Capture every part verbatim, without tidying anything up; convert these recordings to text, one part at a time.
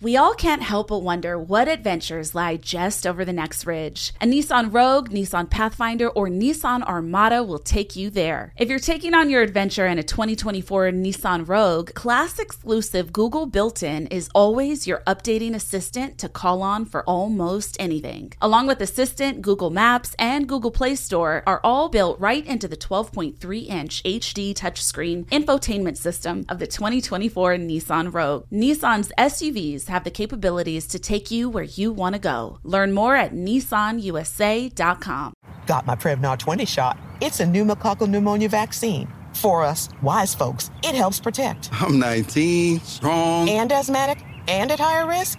We all can't help but wonder what adventures lie just over the next ridge. A Nissan Rogue, Nissan Pathfinder, or Nissan Armada will take you there. If you're taking on your adventure in a twenty twenty-four Nissan Rogue, class-exclusive Google built-in is always your updating assistant to call on for almost anything. Along with Assistant, Google Maps, and Google Play Store are all built right into the twelve point three inch H D touchscreen infotainment system of the twenty twenty-four Nissan Rogue. Nissan's S U Vs have the capabilities to take you where you want to go. Learn more at nissan u s a dot com. Got my Prevnar twenty shot. It's a pneumococcal pneumonia vaccine. For us, wise folks, it helps protect. I'm nineteen, strong, and asthmatic, and at higher risk.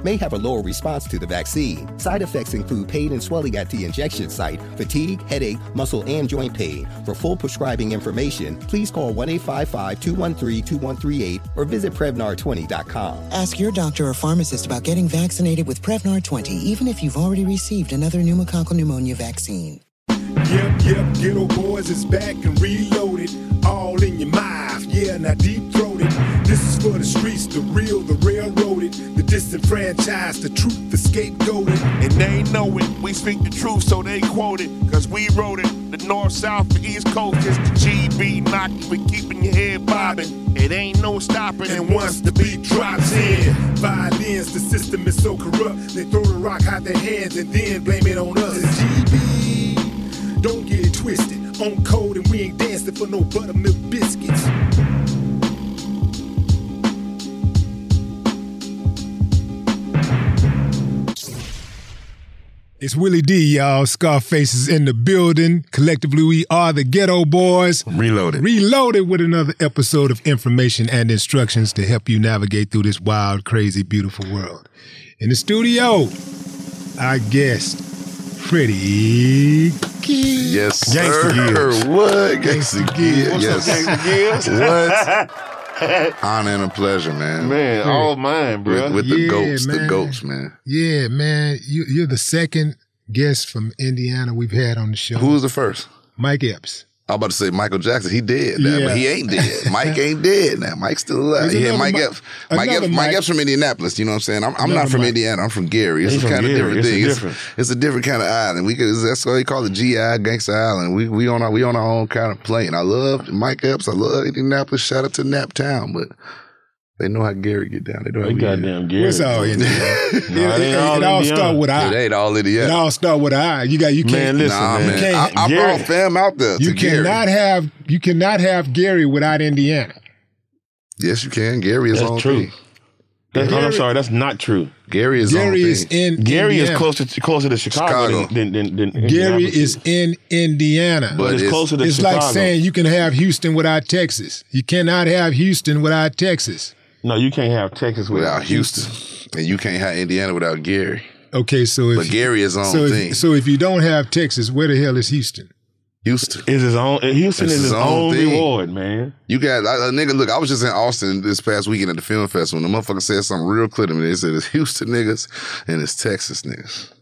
may have a lower response to the vaccine. Side effects include pain and swelling at the injection site, fatigue, headache, muscle, and joint pain. For full prescribing information, please call one eight five five, two one three, two one three eight or visit Prevnar twenty dot com. Ask your doctor or pharmacist about getting vaccinated with Prevnar twenty, even if you've already received another pneumococcal pneumonia vaccine. Yep, yep, Ghetto Boys is back and reloaded. All in your mouth, yeah, now deep-throated. This is for the streets, the real, the railroaded, the disenfranchised, the truth, the scapegoated. And they know it, we speak the truth, so they quote it, cause we wrote it. The north, south, the east coast, it's the G B knocking, we keeping your head bobbing. It ain't no stopping. And once the beat drops in, violins, the system is so corrupt, they throw the rock out their hands and then blame it on us. It's G B, don't get it twisted, on code and we ain't dancing for no buttermilk biscuits. It's Willie D, y'all. Scarface is in the building. Collectively, we are the Ghetto Boys. Reloaded. Reloaded with another episode of information and instructions to help you navigate through this wild, crazy, beautiful world. In the studio, our guest, Freddie Gibbs. Yes, sir. Gangsta Gibbs. What? Gangsta Gibbs. What's yes. up, Gangsta Gibbs? What? Honor and a pleasure, man. Man, yeah. all mine, bro. With, with the yeah, goats, man. the goats, man. Yeah, man. You, you're the second guest from Indiana we've had on the show. Who was the first? Mike Epps. I was about to say Michael Jackson. He dead now, yeah. but he ain't dead. Mike ain't dead now. Mike's still alive. Yeah, Mike Mi- Epps. Mike Epps, Mike. Mike Epps from Indianapolis. You know what I'm saying? I'm, I'm not from Mike. Indiana. I'm from Gary. It's He's a kind Gary. of different it's thing. Different. It's, it's a different kind of island. We could, that's why they call it G I Gangsta Island. We we on our we on our own kind of plane. I love Mike Epps. I love Indianapolis. Shout out to Nap Town, but. They know how Gary get down. They know how we goddamn Gary. It's all in there. no, it, it, it, it all, all start with I. It ain't all in the It all start with I. You got you can't man, listen. Nah, man. Man. Can't, I, I brought fam out there. You to cannot Gary. have you cannot have Gary without Indiana. Yes, you can. Gary is that's on true. Thing. That's true. I'm sorry. That's not true. Gary is Gary on is thing. in Gary Indiana. is closer to closer to Chicago, Chicago. than than, than, than Gary is in Indiana, but it's, it's closer to it's Chicago. It's like saying you can have Houston without Texas. You cannot have Houston without Texas. No, you can't have Texas without, without Houston. Houston, and you can't have Indiana without Gary. Okay, so if but Gary is his own so if, thing. So if you don't have Texas, where the hell is Houston? Houston is his own. Houston it's is his own, own reward, man. You got a uh, nigga. Look, I was just in Austin this past weekend at the film festival. And the motherfucker said something real clear to me. They said it's Houston niggas and it's Texas niggas.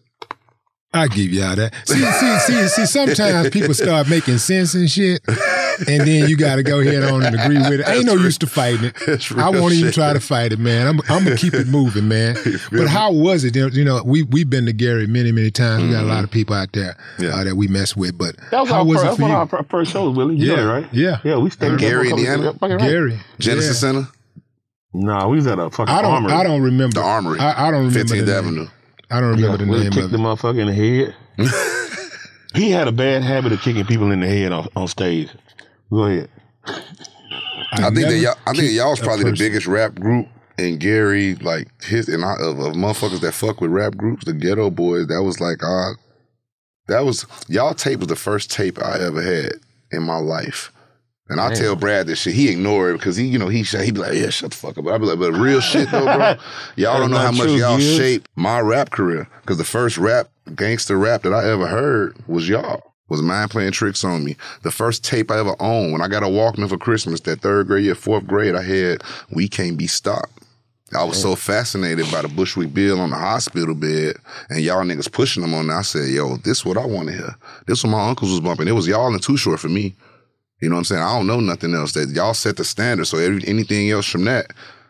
I give y'all that. See, see, see, see, sometimes people start making sense and shit, and then you got to go ahead on and agree with it. I ain't no real, use to fighting it. I won't shit. even try to fight it, man. I'm, I'm going to keep it moving, man. But how was it? You know, we, we've been to Gary many, many times. Mm-hmm. We got a lot of people out there yeah. uh, that we mess with, but that was how our was per, it for you? That was our first show, Willie. You yeah. know that, right? Yeah. Yeah, we stayed in Gary, Indiana. Gary. Right. Genesis yeah. Center? No, nah, we was at a fucking I don't, armory. I don't remember. The armory. I, I don't remember. fifteenth Avenue. I don't remember yeah, the Willie name kicked of it. The motherfucker in the head. He had a bad habit of kicking people in the head on, on stage. Go ahead. I, I think that y'all, I think y'all's probably person. the biggest rap group. And Gary, like his and I, of, of motherfuckers that fuck with rap groups, the Ghetto Boys. That was like uh, that was y'all tape was the first tape I ever had in my life. And I tell Brad this shit. He ignore it because he, you know, he he be like, yeah, shut the fuck up. I be like, but real shit though, bro. Y'all don't know how much y'all shaped my rap career. Because the first rap, gangster rap that I ever heard was y'all. Was Mind Playing Tricks on Me. The first tape I ever owned, when I got a Walkman for Christmas, that third grade year, fourth grade, I had We Can't Be Stopped. I was so fascinated by the Bushwick Bill on the hospital bed and y'all niggas pushing them on there. I said, yo, this what I want to hear. This what my uncles was bumping. It was y'all and Too Short for me. You know what I'm saying? I don't know nothing else. That y'all set the standard, so every, anything else from that,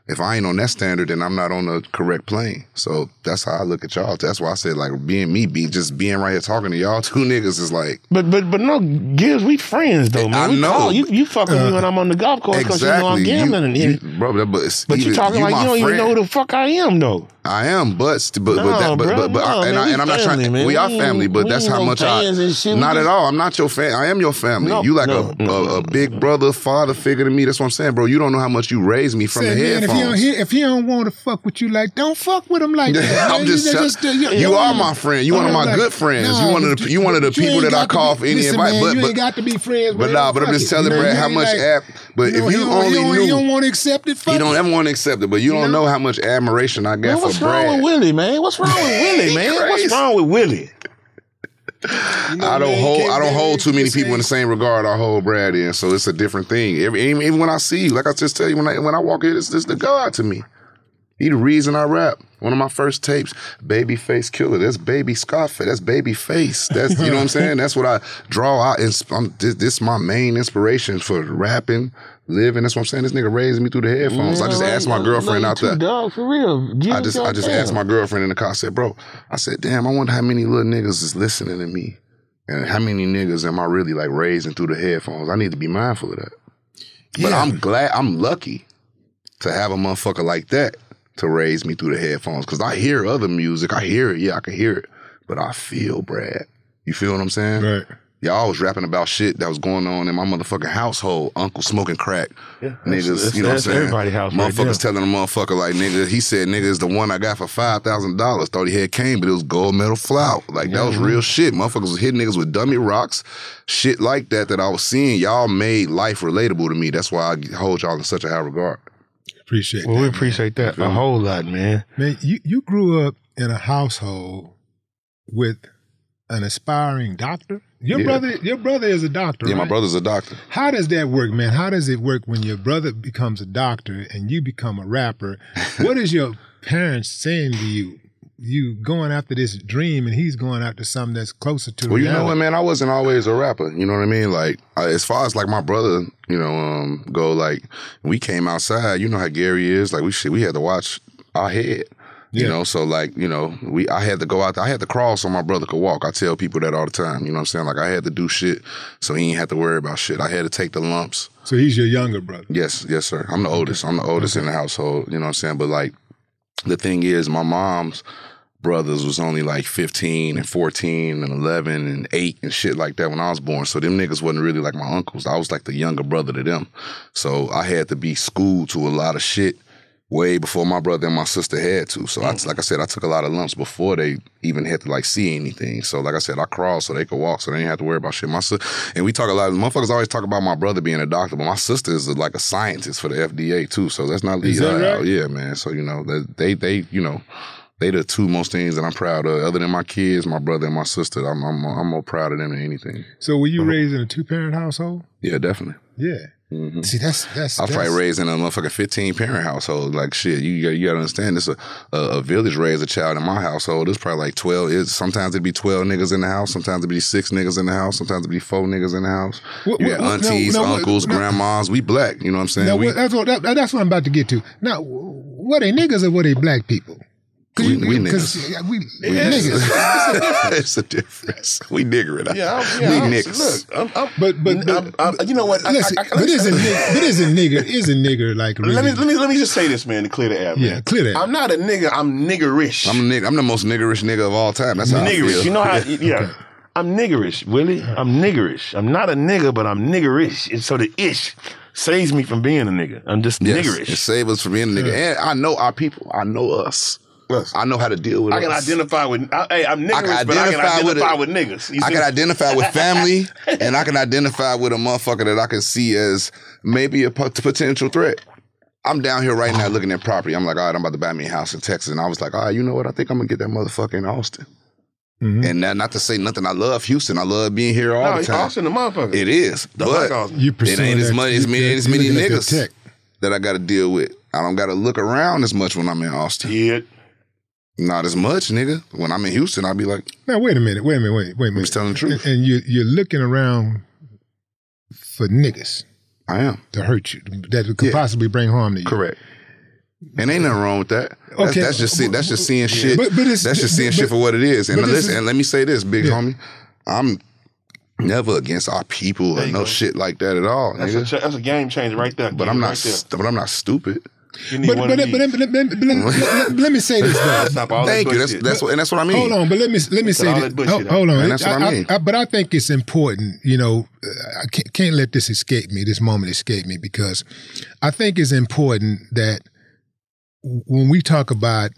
if I ain't on that standard, then I'm not on the correct plane. So that's how I look at y'all. That's why I said, like, being me, be just being right here talking to y'all two niggas is like. But but but no, Gibbs, we friends though, man. We I know call. you you fuck with uh, me when I'm on the golf course because exactly. you know I'm gambling you, and you, bro. But, it's but even, you talking you like you don't friend. even know who the fuck I am though. I am, but but no, but that, but, bro, but, but no, I, and, man, I, and I'm family, not trying. Man. We are family, but we that's how no much I. Not at all. I'm not your fan. I am your family. No, you like no, a, no, a, a big brother, father figure to me. That's what I'm saying, bro. You don't know how much you raised me from Said, the headphones. Man, if, you don't, if he don't want to fuck with you, like don't fuck with him like that. I'm just, just uh, you, you are my friend. You one of my like, good friends. No, you one of the you one of the people that I call for any advice. But you ain't got to be friends. But nah, but I'm just telling Brad how much. But if you only knew, you don't want to accept it. You don't ever want to accept it. But you don't know how much admiration I got for. What's wrong with Willie, man? What's wrong with Willie, man? What's wrong with Willie? You know, I don't man, hold I don't hold too many people in the same regard I hold Brad in, so it's a different thing. Every, even, even when I see you, like I just tell you, when I when I walk in, it's, it's the God to me. He the reason I rap. One of my first tapes, Babyface Killer. That's Baby Scarface. That's Babyface. That's you know what I'm saying. That's what I draw out. I'm, this this my main inspiration for rapping. Living, that's what I'm saying. This nigga raised me through the headphones. Yeah, I just right. asked my girlfriend out there. Dog, for real. Give I just, I just asked my girlfriend in the car. I said, "Bro, I said, damn, I wonder how many little niggas is listening to me, and how many niggas am I really like raising through the headphones? I need to be mindful of that." Yeah. But I'm glad, I'm lucky to have a motherfucker like that to raise me through the headphones because I hear other music. I hear it, yeah, I can hear it, but I feel Brad. You feel what I'm saying? Right. Y'all was rapping about shit that was going on in my motherfucking household. Uncle smoking crack. Yeah, niggas, that's, you know what I'm saying? Everybody's house motherfuckers right telling a motherfucker like, nigga, he said, nigga, it's the one I got for five thousand dollars. Thought he had cane, but it was gold metal flout. Like, that mm-hmm. was real shit. Motherfuckers was hitting niggas with dummy rocks. Shit like that that I was seeing. Y'all made life relatable to me. That's why I hold y'all in such a high regard. Appreciate well, that. Well, we appreciate man. that a whole lot, man. Man, you, you grew up in a household with an aspiring doctor. Your yeah. brother, your brother is a doctor. Yeah, right? My brother's a doctor. How does that work, man? How does it work when your brother becomes a doctor and you become a rapper? What is your parents saying to you? You going after this dream, and he's going after something that's closer to. Well, reality. You know what, man? I wasn't always a rapper. You know what I mean? Like I, as far as like my brother, you know, um, go like we came outside. You know how Gary is. Like we shit, we had to watch our head. You yeah. know, so like, you know, we I had to go out there. I had to crawl so my brother could walk. I tell people that all the time. You know what I'm saying? Like, I had to do shit so he ain't have to worry about shit. I had to take the lumps. So he's your younger brother? Yes, yes, sir. I'm the oldest. I'm the oldest okay. in the household. You know what I'm saying? But like, the thing is, my mom's brothers was only like fifteen and fourteen and eleven and eight and shit like that when I was born. So them niggas wasn't really like my uncles. I was like the younger brother to them. So I had to be schooled to a lot of shit way before my brother and my sister had to. So, I, like I said, I took a lot of lumps before they even had to, like, see anything. So, like I said, I crawled so they could walk so they didn't have to worry about shit. My sister, and we talk a lot, motherfuckers always talk about my brother being a doctor, but my sister is, like, a scientist for the F D A, too. So, let's not leave her right? out. Yeah, man. So, you know, they, they, you know, they the two most things that I'm proud of. Other than my kids, my brother and my sister, I'm, I'm, I'm more proud of them than anything. So, were you but, raised in a two-parent household? Yeah, definitely. Yeah. Mm-hmm. See, that's that's. I was probably raised in a motherfucking fifteen parent household. Like shit, you you gotta understand this. A, a a village raised a child in my household. It's probably like twelve. It's, sometimes it'd be twelve niggas in the house. Sometimes it'd be six niggas in the house. Sometimes it'd be four niggas in the house. What, you got what, aunties, no, no, uncles, no, grandmas. We black. You know what I'm saying? No, we, that's what that, that's what I'm about to get to. Now, were they niggas or were they black people? We, we niggas. We, we it's, niggas. It's a difference. It's a difference. We nigger it. Yeah, I, yeah, we niggas. Look, I'm, I'm, but but, but I'm, I'm, you know what? Listen, I, I, I, but is a but is a nigger is a nigger like? Really. Let me let me let me just say this, man, to clear the air. Man. Yeah, clear that. I'm not a nigger. I'm niggerish. I'm nigger. I'm the most niggerish nigga of all time. That's how niggerish. I feel. You know how? Yeah. yeah. Okay. I'm niggerish, Willie. I'm niggerish. I'm not a nigger, but I'm niggerish. And so the ish saves me from being a nigger. I'm just yes, niggerish. It saves us from being a nigger. Yeah. And I know our people. I know us. Yes. I know how to deal with it. I can us. identify with, I, hey, I'm niggerish, I can but I can identify with, with niggas. I can identify with family, and I can identify with a motherfucker that I can see as maybe a potential threat. I'm down here right now looking at property. I'm like, all right, I'm about to buy me a house in Texas. And I was like, all right, you know what? I think I'm going to get that motherfucker in Austin. Mm-hmm. And not, not to say nothing, I love Houston. I love being here all no, the time. Austin, the motherfucker. It is. The but you it ain't as much as many, as many niggas that I got to deal with. I don't got to look around as much when I'm in Austin. Yeah. Not as much, nigga. When I'm in Houston, I'll be like... Now, wait a minute. Wait a minute. Wait, wait a minute. I'm just telling the truth. And, and you, you're looking around for niggas. I am. To hurt you. That could yeah. possibly bring harm to you. Correct. And ain't nothing wrong with that. Okay. That's, that's, just, see, that's just seeing shit. But, but it's, that's just seeing but, shit for what it is. And listen, is, and let me say this, big yeah. homie. I'm never against our people or no go. shit like that at all, that's nigga. A, that's a game changer right there. But I'm, not, right there. but I'm not stupid. But, but, but, but, but, but, but, but let, let me say this though. Thank you. That's, that's what, and that's what I mean. Hold on, but let me let me say this. Hold, hold on, and that's I, what I mean. I, I, but I think it's important. You know, I can't, can't let this escape me. This moment escape me because I think it's important that when we talk about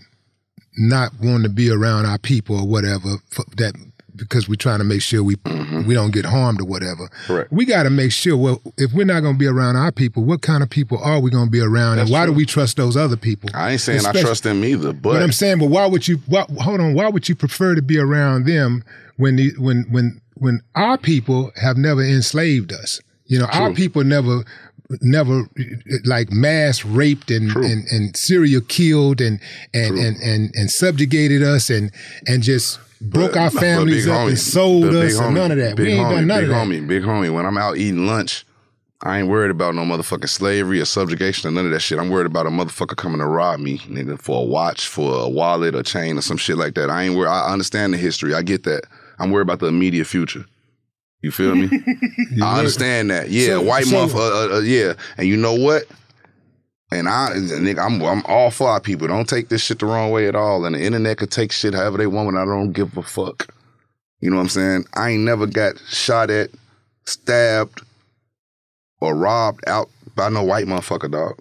not wanting to be around our people or whatever, for that because we're trying to make sure we mm-hmm. we don't get harmed or whatever. Correct. We got to make sure, well, if we're not going to be around our people, what kind of people are we going to be around? That's and why true. do we trust those other people? I ain't saying Especially, I trust them either, but... But I'm saying, but why would you... Why, hold on. Why would you prefer to be around them when the, when when when our people have never enslaved us? You know, true. our people never... Never like mass raped and, and, and serial killed and and, and, and and subjugated us and and just broke but, our families up homie, and sold us homie, and none of that. We ain't homie, done none of that. Big homie, big homie, when I'm out eating lunch, I ain't worried about no motherfucking slavery or subjugation or none of that shit. I'm worried about a motherfucker coming to rob me, nigga, for a watch, for a wallet or chain or some shit like that. I ain't worried. I understand the history. I get that. I'm worried about the immediate future. You feel me? yeah. I understand that. Yeah, so, white so, motherfucker. Uh, uh, yeah, and you know what? And I, nigga, I'm I'm all for our people. Don't take this shit the wrong way at all. And the internet could take shit however they want, and I don't give a fuck. You know what I'm saying? I ain't never got shot at, stabbed, or robbed out by no white motherfucker, dog.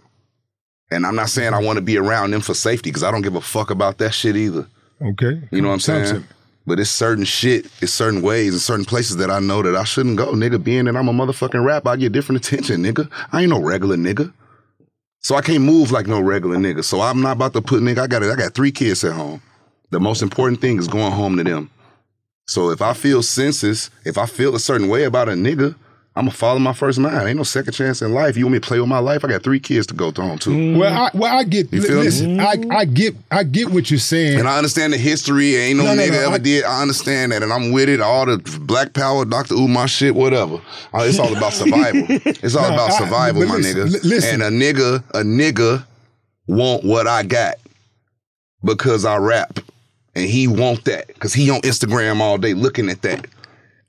And I'm not saying I want to be around them for safety because I don't give a fuck about that shit either. Okay, you know what I'm saying? Thompson. But it's certain shit, it's certain ways, and certain places that I know that I shouldn't go, nigga. Being that I'm a motherfucking rapper, I get different attention, nigga. I ain't no regular nigga. So I can't move like no regular nigga. So I'm not about to put, nigga, I got I got three kids at home. The most important thing is going home to them. So if I feel senses, if I feel a certain way about a nigga, I'm going to follow my first mind. Ain't no second chance in life. You want me to play with my life? I got three kids to go home to. Well, I, well, I get, you feel listen, me? I, I get I get what you're saying. And I understand the history. Ain't no, no nigga no, no, ever I, did. I understand that. And I'm with it. All the Black Power, Doctor Umar shit, whatever. It's all about survival. It's all no, about survival, I, my listen, nigga. Listen. And a nigga, a nigga want what I got because I rap. And he want that because he on Instagram all day looking at that.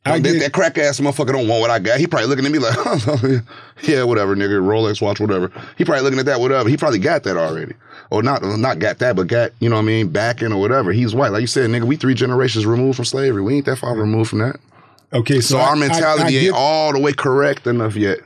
I that, that crack ass motherfucker don't want what I got. He probably looking at me like, oh, yeah, whatever, nigga, Rolex watch, whatever. He probably looking at that, whatever. He probably got that already. Or not not got that, but got, you know what I mean, backing or whatever. He's white. Like you said, nigga, we three generations removed from slavery. We ain't that far removed from that. Okay, so, so our I, mentality I, I get... ain't all the way correct enough yet.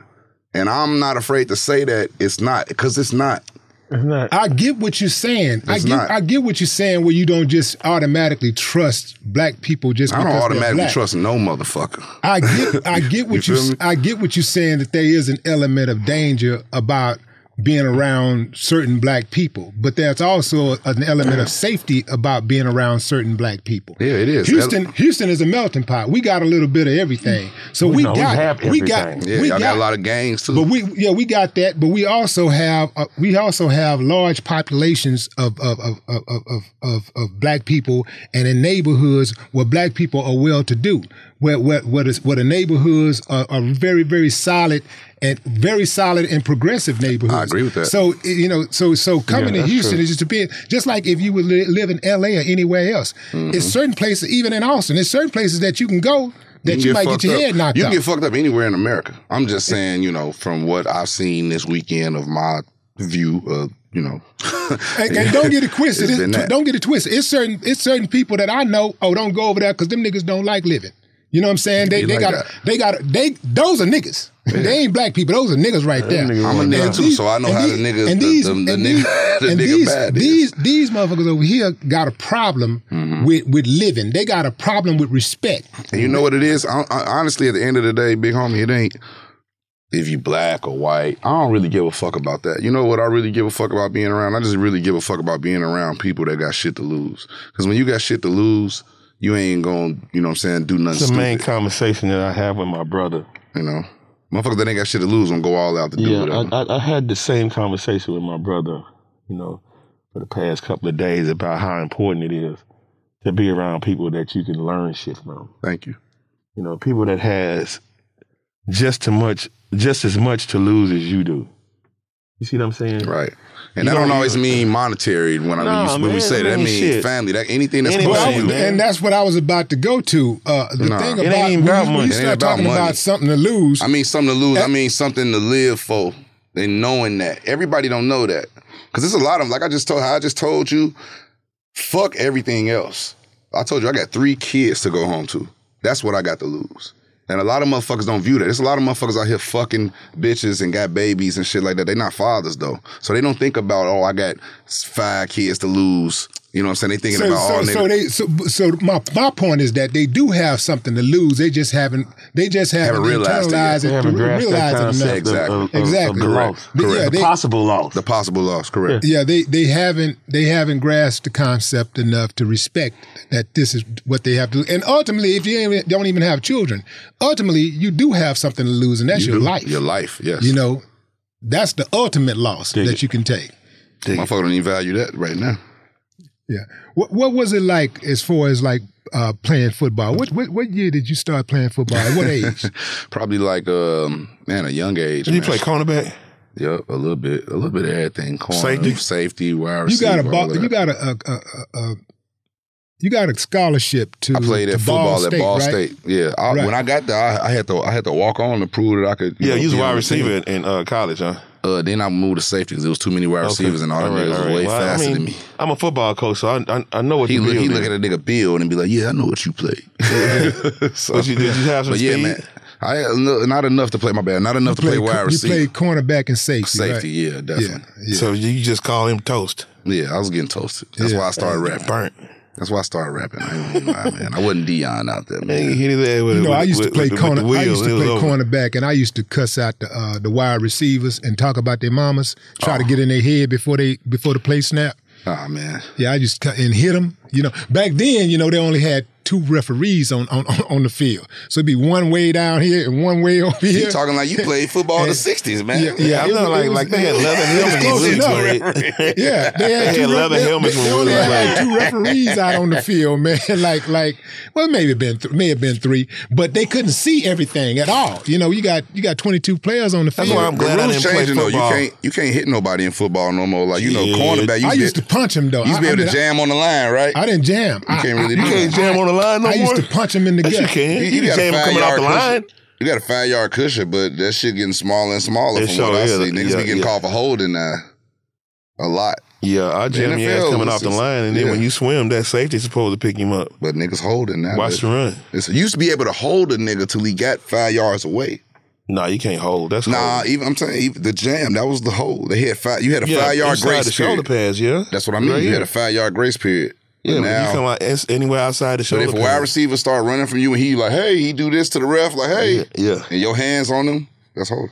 And I'm not afraid to say that it's not, because it's not. It's not. I get what you're saying. It's I get not. I get what you're saying where you don't just automatically trust black people just because I don't automatically black. trust no motherfucker. I get I get what you, you I get what you're saying that there is an element of danger about being around certain black people, but there's also an element of safety about being around certain black people. Yeah, it is. Houston, Houston is a melting pot. We got a little bit of everything, so we, we know, got, we, we got, yeah, we got, got a lot of gangs too. But we, yeah, we got that. But we also have, uh, we also have large populations of of of of, of of of black people, and in neighborhoods where black people are well to do, where where where, the, where the neighborhoods are, are very very solid and very solid and progressive neighborhoods. I agree with that. So, you know, so so coming yeah, to Houston true. is just a bit, just like if you would li- live in L A or anywhere else. Mm-hmm. It's certain places, even in Austin, there's certain places that you can go that you, you might get your up. head knocked out. You can out. get fucked up anywhere in America. I'm just saying, you know, from what I've seen this weekend of my view of, you know. and, and don't get it twisted. It's it's, don't get it twisted. It's certain, it's certain people that I know, oh, don't go over there because them niggas don't like living. You know what I'm saying? They, they like got they got they those are niggas. Yeah. They ain't black people. Those are niggas right yeah, there. Niggas I'm a nigga too, these, so I know how these, the niggas and these, the, the, the and nigga, the and nigga these, bad these, these motherfuckers over here got a problem mm-hmm. with, with living. They got a problem with respect. And you know what it is? I, I, honestly, at the end of the day, big homie, it ain't if you black or white. I don't really give a fuck about that. You know what I really give a fuck about being around? I just really give a fuck about being around people that got shit to lose. Because when you got shit to lose, you ain't gonna, you know what I'm saying, do nothing stupid. It's the main conversation that I have with my brother. You know? Motherfuckers that ain't got shit to lose gonna go all out to do whatever. Yeah, I, I had the same conversation with my brother, you know, for the past couple of days about how important it is to be around people that you can learn shit from. Thank you. You know, people that has just too much, just as much to lose as you do. You see what I'm saying? Right. And you that don't always mean monetary when, I, no, when, you, man, when we say that. That means shit. family. That Anything that's close to you. And that's what I was about to go to. Uh, the nah, thing about, it ain't about when, money. When you start it ain't about talking money. about something to lose. I mean something to lose. That, I mean something to live for. And knowing that. Everybody don't know that. Because there's a lot of them. Like I just told, I just told you, fuck everything else. I told you I got three kids to go home to. That's what I got to lose. And a lot of motherfuckers don't view that. There's a lot of motherfuckers out here fucking bitches and got babies and shit like that. They not fathers, though. So they don't think about, oh, I got five kids to lose. You know what I'm saying? They thinking so, about all so, oh, niggas. So, they, so, so my, my point is that they do have something to lose. They just haven't, they just haven't, haven't realized internalized it. They haven't grasped that concept exactly. Of, of, exactly. Of the loss. Correct. Yeah, the they, possible loss. The possible loss, correct. Yeah, yeah they, they, haven't, they haven't grasped the concept enough to respect that this is what they have to do. And ultimately, if you ain't, don't even have children, ultimately, you do have something to lose, and that's you your do. life. Your life, yes. You know, that's the ultimate loss Dig that it. you can take. Dig Motherfucker it. don't even value that right now. Yeah. What what was it like as far as like uh, playing football? What, what what year did you start playing football? At what age? Probably like um man, a young age. Did man. you play cornerback? Yep, a little bit, a little bit of everything. Corner, safety, safety, wide receiver. You got a ball, you got a, a, a, a you got a scholarship to. I played at football State, at Ball right? State. Yeah, I, right. when I got there, I, I had to I had to walk on to prove that I could. You yeah, know, you was a wide receiver in uh, college, huh? Uh, then I moved to safety because there was too many wide receivers okay. and all that niggas was way well, faster I mean, than me. I'm a football coach, so I I, I know what he look. He look at a nigga build and be like, "Yeah, I know what you play." so, but you did you have some but speed? Yeah, man. I not enough to play. My bad, not enough you to play wide co- receiver. You played cornerback and safety. Safety, right? yeah, definitely. Yeah, yeah. So you just call him toast? Yeah, I was getting toasted. That's yeah. why I started rapping. Burnt. That's why I started rapping. I ain't lie, man. I wasn't Dion out there, man. He did that with, you know, with, I used to play with, corner. With wheel, I used to play cornerback, and I used to cuss out the uh, the wide receivers and talk about their mamas, try oh. to get in their head before they before the play snap. Oh man, yeah, I just and hit them. You know, back then, you know, they only had two referees on on, on the field, so it'd be one way down here and one way over here. You talking like you played football in the sixties, man? Yeah, yeah I know, like was, like they had eleven helmets. Yeah, they had, they had eleven helmets. They, they only had two referees out on the field, man. like like well, maybe been th- may have been three, but they couldn't see everything at all. You know, you got you got twenty two players on the field. That's why I'm glad the rules I didn't play football. You can't you can't hit nobody in football no more. Like you yeah. know, cornerback. You I used to punch him though. You used to be able to jam on the line, right? I didn't jam. You can't really. You can't jam on the line no more. I used to punch him in the gut. You can. You, you, you got jam coming off the line. You got a five yard cushion, but that shit getting smaller and smaller. It from sure what is. I see, niggas yeah, be getting yeah. called for holding now. A lot. Yeah, I jam your ass coming off the line, and then yeah. when you swim, that safety's supposed to pick him up. But niggas holding now. Watch the run. It's, you used to be able to hold a nigga till he got five yards away. Nah, you can't hold. That's nah. Hold. Even I'm saying even the jam. That was the hold. They had five. You had a yeah, five yard grace the period. Shoulder pads, yeah. That's what I mean. Right, you yeah. had a five yard grace period. Yeah, now, you come out anywhere outside the shoulder pads. But if a wide receiver start running from you and he like, hey, he do this to the ref, like, hey, yeah, yeah. and your hands on him, that's hold.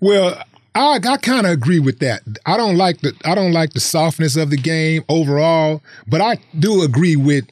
Well, I I kind of agree with that. I don't like the I don't like the softness of the game overall, but I do agree with.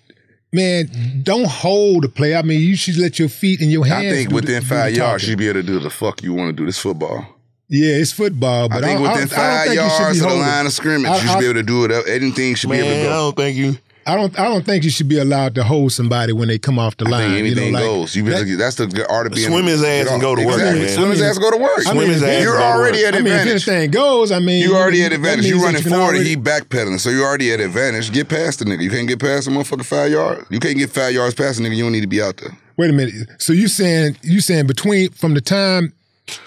Man, don't hold a play. I mean, you should let your feet and your hands. I think do within the, five yards, you'd be able to do the fuck you want to do. This football. Yeah, it's football. But I think I, within I, five I yards of the line of scrimmage, I, I, you should be able to do it. Anything should man, be able to do. I don't think you. I don't. I don't think you should be allowed to hold somebody when they come off the line. I think anything you know, like, goes. You that, that's the art of being. Swim his ass and go to work. Exactly. Swim his ass, go to work. Swim his ass. You're already at advantage. I mean, if anything goes, I mean, you already at advantage. You running forward and he backpedaling, so you already at advantage. Get past the nigga. You can't get past the motherfucker five yards. You can't get five yards past the nigga. You don't need to be out there. Wait a minute. So you saying you saying between from the time.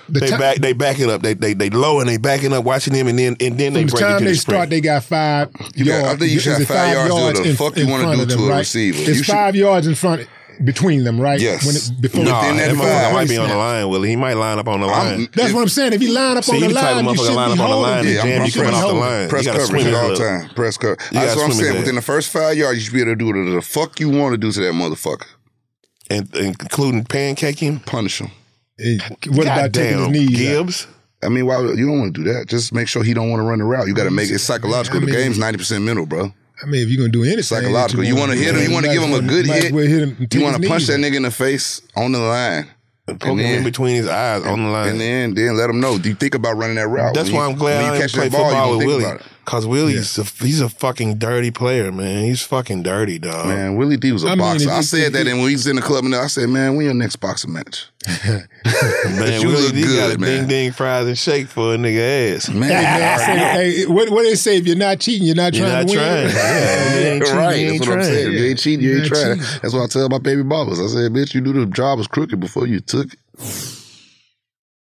The they back, they back it up. They they they low and they backing up, watching them, and then and then they break it to the time they start, they got five you yards. Got, I think you should have five yards, yards to the fuck you want to do to a receiver. It's you five should... yards in front between them, right? Yes. When it, before no, within that, that five. might be on the line, Willie. He might line up on the line. I'm, That's if, what I'm saying. If he line up see, on the line, you should line up on the line. Yeah, I'm coming off the line. Press coverage at all time. Press coverage. That's what I'm saying. Within the first five yards, you should be able to do whatever the fuck you want to do to that motherfucker, and including pancake him, punish him. Hey, what God about taking his knees Gibbs? Out? I mean, why you don't want to do that? Just make sure he don't want to run the route. You got to make it psychological. I mean, the game's ninety percent mental, bro. I mean, if you're gonna do anything, psychological. You want to hit him. You want to give him a good hit. You want to punch that nigga in the face on the line. Poking him between his eyes on the line, and then then let him know. Do you think about running that route? That's why I'm glad I didn't play football with Willie. Cause Willie's yeah. a, he's a fucking dirty player, man. He's fucking dirty, dog. Man, Willie D was a I boxer. Mean, I said that, and when he was in the club, and I said, "Man, we in the next boxing match." Man, you Willie D good, got a man. ding ding fries and shake for a nigga ass. Man, I said, hey, what what they say? If you're not cheating, you're not you're trying. You're not to win. trying. Yeah, you ain't cheating, right? You ain't That's what I'm saying. Yeah. You ain't cheating. You, you ain't trying. Cheating. That's what I tell my baby barbers. I said, "Bitch, you knew the job was crooked before you took it."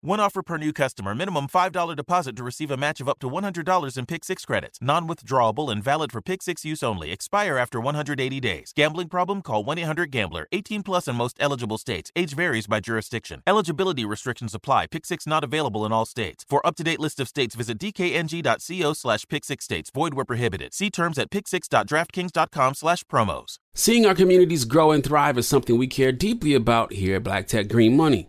One offer per new customer. Minimum five dollars deposit to receive a match of up to one hundred dollars in Pick six credits. Non-withdrawable and valid for Pick six use only. Expire after one hundred eighty days. Gambling problem? Call one eight hundred gambler. eighteen plus in most eligible states. Age varies by jurisdiction. Eligibility restrictions apply. Pick six not available in all states. For up-to-date list of states, visit dkng.co slash pick six states. Void where prohibited. See terms at pick six dot draftkings dot com slash promos. Seeing our communities grow and thrive is something we care deeply about here at Black Tech Green Money.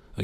a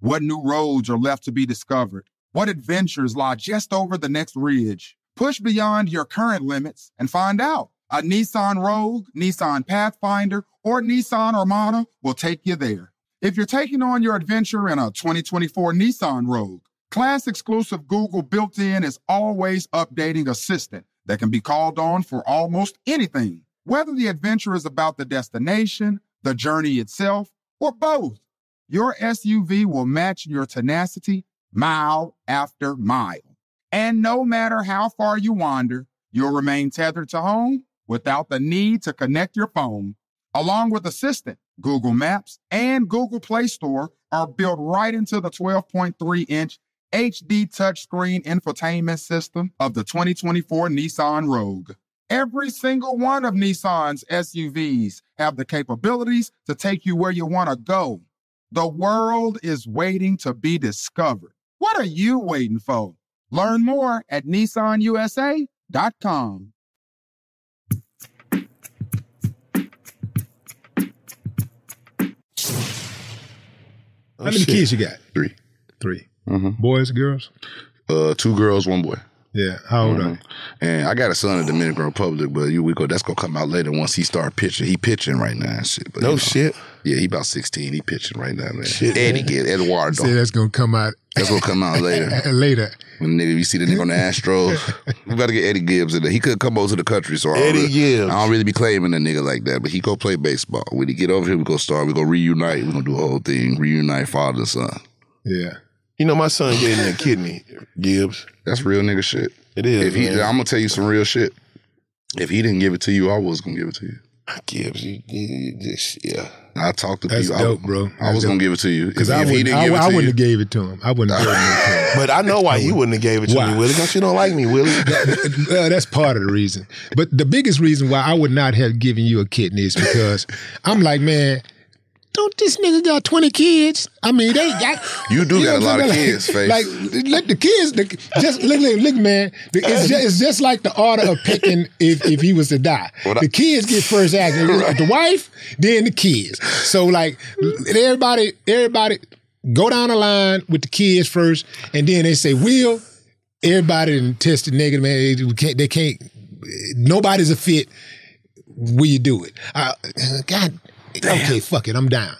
What new roads are left to be discovered? What adventures lie just over the next ridge? Push beyond your current limits and find out. A Nissan Rogue, Nissan Pathfinder, or Nissan Armada will take you there. If you're taking on your adventure in a twenty twenty-four Nissan Rogue, class-exclusive Google built-in is always updating assistant that can be called on for almost anything. Whether the adventure is about the destination, the journey itself, or both, your S U V will match your tenacity mile after mile. And no matter how far you wander, you'll remain tethered to home without the need to connect your phone. Along with Assistant, Google Maps and Google Play Store are built right into the twelve point three inch H D touchscreen infotainment system of the twenty twenty-four Nissan Rogue. Every single one of Nissan's S U Vs have the capabilities to take you where you want to go. The world is waiting to be discovered. What are you waiting for? Learn more at Nissan U S A dot com. Oh, How many shit. kids you got? Three. Three. Mm-hmm. Boys, girls? Uh, two girls, one boy. Yeah. How old mm-hmm. are they? And I got a son in the Dominican Republic, but you we go. That's gonna come out later once he start pitching. He pitching right now and shit. But, no you know, shit. Yeah, he about sixteen. He pitching right now, man. Shit. Eddie get Eduardo. Say that's gonna come out. That's gonna come out later. later. When nigga, you see the nigga on the Astros, we gotta get Eddie Gibbs in there. He could come over to the country, so I don't, Eddie really, Gibbs. I don't really be claiming a nigga like that, but he go play baseball. When he get over here, we go start. We go reunite. We gonna do a whole thing. Reunite father and son. Yeah. You know, my son getting a kidney, Gibbs. That's real nigga shit. It is. If he, I'm gonna tell you some real shit. If he didn't give it to you, I was gonna give it to you. Gibbs, you, you just yeah. I talked to That's people. That's dope, I, bro. That's I was dope. gonna give it to you because I, if he didn't I, give it I, to I wouldn't you. have gave it to him. I wouldn't have given it to him. But I know why you wouldn't have gave it to why? me, Willie. Because you don't like me, Willie. uh, that's part of the reason. But the biggest reason why I would not have given you a kidney is because I'm like, man. Don't this nigga got twenty kids? I mean, they got. You do you got a lot of like, kids, Face. Like, let the kids, the, just look, look, look, man. It's just, it's just like the order of picking if, if he was to die. What the I, kids get first action. Right. The wife, then the kids. So, like, everybody, everybody go down the line with the kids first, and then they say, Will, everybody tested negative, man. They can't, they can't, nobody's a fit. Will you do it? I, God. Damn. Okay, fuck it, I'm down.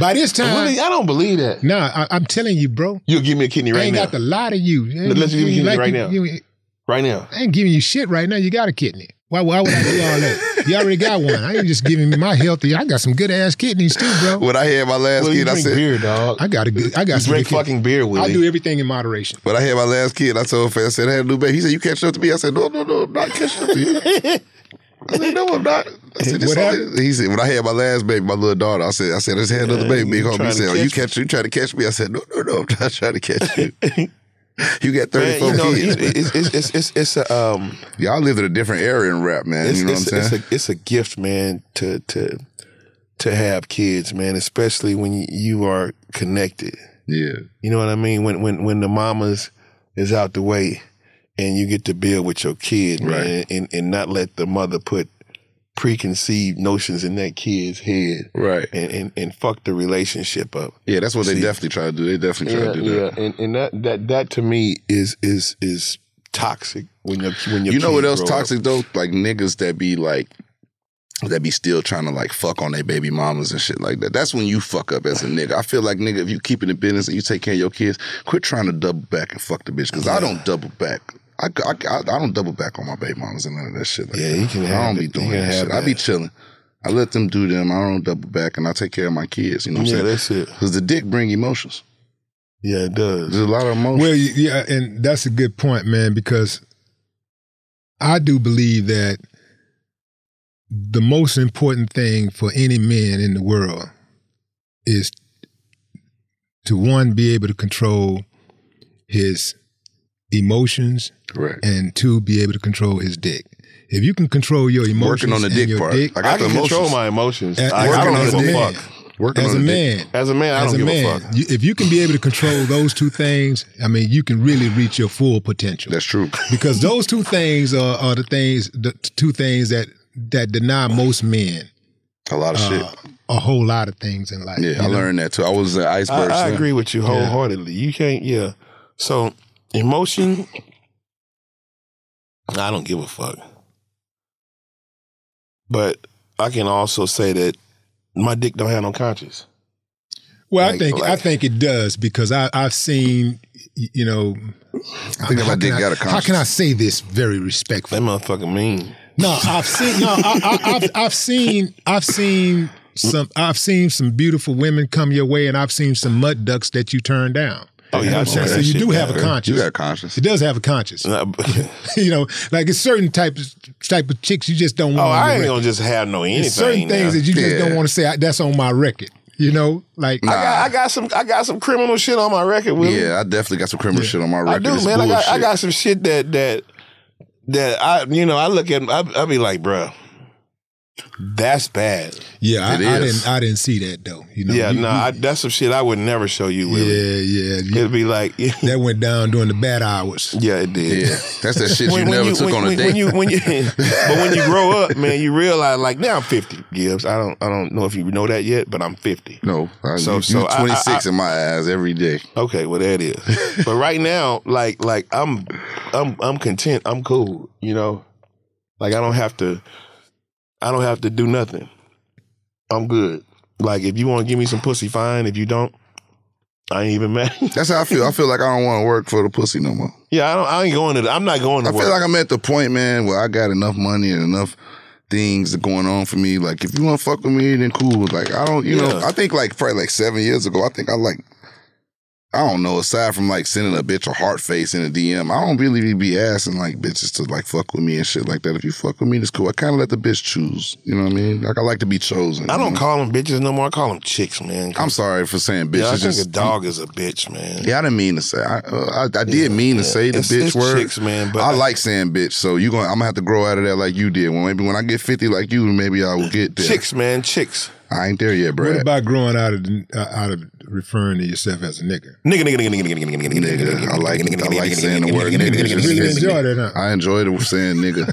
By this time, really, I don't believe that. Nah, I, I'm telling you, bro. You'll give me a kidney right now. I ain't now. got to lie to you. No, let's give me a kidney like right you, now. You, you, right now. I ain't giving you shit right now. You got a kidney. Why, why would I do all that? You already got one. I ain't just giving me my healthy. I got some good ass kidneys too, bro. When I had my last well, kid, I said, "Beer, dog." I got a good. I got you some drink good fucking kid. beer with I do everything in moderation. When I had my last kid, I told him, I said, "I had a new baby." He said, "You catch up to me?" I said, "No, no, no, I'm not catching up to you." I said, no, I'm not. I said, this he said, when I had my last baby, my little daughter, I said, I said, I just had another baby. He called me and said, oh, you, catch, you trying to catch me? I said, no, no, no, I'm not trying to catch you. You got thirty-four man, you know, kids. It's, it's, it's, it's, it's a, um, y'all live in a different era in rap, man. You know what I'm a, saying? It's a, it's a gift, man, to, to, to have kids, man, especially when you are connected. Yeah. You know what I mean? When, when, when the mamas is out the way. And you get to build with your kid, man, right. and, and not let the mother put preconceived notions in that kid's head. Right. And and, and fuck the relationship up. Yeah, that's what See, they definitely try to do. They definitely try yeah, to do that. Yeah, and, and that, that that to me is is is toxic when your when your You know what else toxic up. though? Like niggas that be like that be still trying to like fuck on their baby mamas and shit like that. That's when you fuck up as a nigga. I feel like nigga, if you keep it in business and you take care of your kids, quit trying to double back and fuck the bitch. Because yeah. I don't double back. I, I, I don't double back on my baby mamas and none of that shit. Like yeah, that. You can I don't be doing that shit. That. I be chilling. I let them do them. I don't double back and I take care of my kids. You know what yeah, I'm saying? Yeah, that's it. Because the dick bring emotions. Yeah, it does. There's a lot of emotions. Well, yeah, and that's a good point, man, because I do believe that the most important thing for any man in the world is to, one, be able to control his emotions. Correct. And two, be able to control his dick. If you can control your emotions, working on the dick part, dick, I, got I can control my emotions. As, I, I don't give a man. fuck. Working as a man, dick. as a man, I as don't a give man, a fuck. You, if you can be able to control those two things, I mean, you can really reach your full potential. That's true. Because those two things are, are the things, the two things that that deny most men a lot of uh, shit, a whole lot of things in life. Yeah, I know? learned that too. I was an iceberg. I, I agree with you wholeheartedly. Yeah. You can't, yeah. So. Emotion, I don't give a fuck. But I can also say that my dick don't have no conscience. Well, like, I think like, I think it does because I, I've seen, you know. I think I mean, my dick I, got a conscience. How can I say this very respectfully? That motherfucker mean. No, I've seen. No, I, I, I've, I've seen. I've seen some. I've seen some beautiful women come your way, and I've seen some mud ducks that you turn down. Oh yeah, I'm sure. So you do have a conscience. You got a conscience. It does have a conscience. You know, like it's certain types type of chicks you just don't want. Oh, I ain't gonna just have no anything. There's certain things that you just don't want to say. That's on my record. You know, like nah. I got, I got some, I got some criminal shit on my record. Willie. Yeah, I definitely got some criminal yeah. shit on my record. I do, it's man. I got, I got some shit that that that I, you know, I look at, I, I be like, bruh, That's bad. Yeah, I, I didn't. I didn't see that though. You know. Yeah, you, no, you, I, that's some shit I would never show you. Really. Yeah, yeah. It'd be like yeah. that went down during the bad hours. Yeah, it did. Yeah, that's that shit when, you when never you, took when, on a when, date. When you, when you, but when you grow up, man, you realize like now I'm fifty, Gibbs. I don't, I don't know if you know that yet, but I'm fifty. No, I, so you, so you're twenty-six I, I, in my eyes every day. Okay, well that is. But right now, like like I'm, I'm I'm content. I'm cool. You know, like I don't have to. I don't have to do nothing. I'm good. Like, if you want to give me some pussy, fine. If you don't, I ain't even mad. That's how I feel. I feel like I don't want to work for the pussy no more. Yeah, I don't. I ain't going to. I'm not going to I work. I feel like I'm at the point, man, where I got enough money and enough things going on for me. Like, if you want to fuck with me, then cool. Like, I don't, you yeah. know, I think like probably like seven years ago, I think I like, I don't know, aside from like sending a bitch a heart face in a D M, I don't really be asking like bitches to like fuck with me and shit like that. If you fuck with me, it's cool. I kind of let the bitch choose. You know what I mean? Like I like to be chosen. I don't know? Call them bitches no more. I call them chicks, man. I'm sorry for saying bitches. Yeah, I think just, a dog is a bitch, man. Yeah, I didn't mean to say. I uh, I, I did yeah, mean yeah. to say the it's, bitch it's word. Chicks, man. But I, I like saying bitch. So you gonna? I'm gonna have to grow out of that like you did. Well, maybe when I get fifty, like you, maybe I will get there. Chicks, man. Chicks. I ain't there yet, Brad. What about growing out of uh, out of referring to yourself as a nigga? Nigga, nigga, nigga, nigga, nigga, nigga, nigga, nigga. I like, I like saying the word nigga. You enjoy that, huh? I enjoy the saying nigga.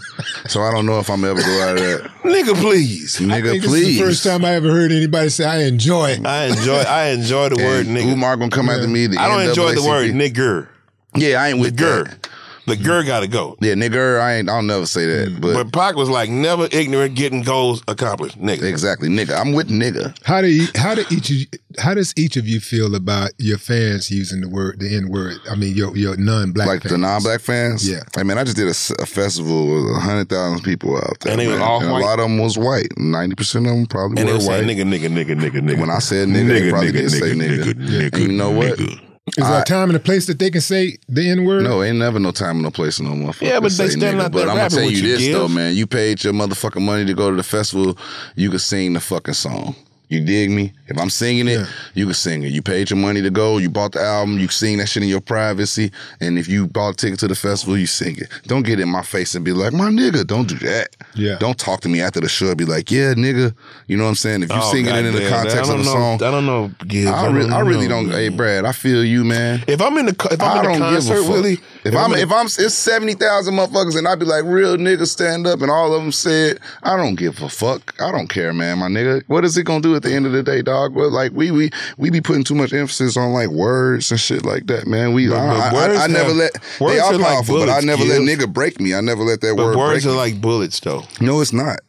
So I don't know if I'm ever go out of that. Nigga, please. Nigga, please. This is the first time I ever heard anybody say I enjoy it. I enjoy. I enjoy the word nigga. Umar gonna come after me. I don't enjoy the word nigger. Yeah, I ain't with that. The girl gotta go. Yeah, nigger, I ain't, I'll never say that. But, but Pac was like, never ignorant, getting goals accomplished, nigga. Exactly, nigga. I'm with nigga. How do you, how do each of you, how does each of you feel about your fans using the word, the N word? I mean, your your non-black like fans. Like the non-black fans? Yeah. I mean, I just did a, a festival with one hundred thousand people out there. And they were all and white. A lot of them was white. ninety percent of them probably and were white. And they nigga, nigga, nigga, nigga, nigga. When I said nigga, nigga they probably nigga, didn't nigga, say nigga. Nigga, nigga, yeah. nigga. And you know what? Nigga. Is there I, a time and a place that they can say the N word? No, ain't never no time and no place no motherfucker. Yeah, but they stand out there. But I'm gonna tell you this though, man. You paid your motherfucking money to go to the festival. You can sing the fucking song. You dig me? If I'm singing it, yeah. you can sing it. You paid your money to go. You bought the album. You sing that shit in your privacy. And if you bought a ticket to the festival, you sing it. Don't get in my face and be like, my nigga, don't do that. Yeah. Don't talk to me after the show. Be like, yeah, nigga. You know what I'm saying? If you oh, sing God it in damn, the context of the know, song. I don't know. Yeah, I, I, really, I really don't. Know. Hey, Brad, I feel you, man. If I'm in the, if I'm in the concert, Willie. If, if I'm, if I'm, it's seventy thousand motherfuckers and I be like, real nigga, stand up. And all of them said, I don't give a fuck. I don't care, man, my nigga. What is it going to do at the end of the day, dog? But like we we we be putting too much emphasis on like words and shit like that, man. We but, I, but I, I, I never have, let they are, are powerful, like bullets, but I never kids. Let nigga break me. I never let that but word. Words break are me. Like bullets, though. No, it's not.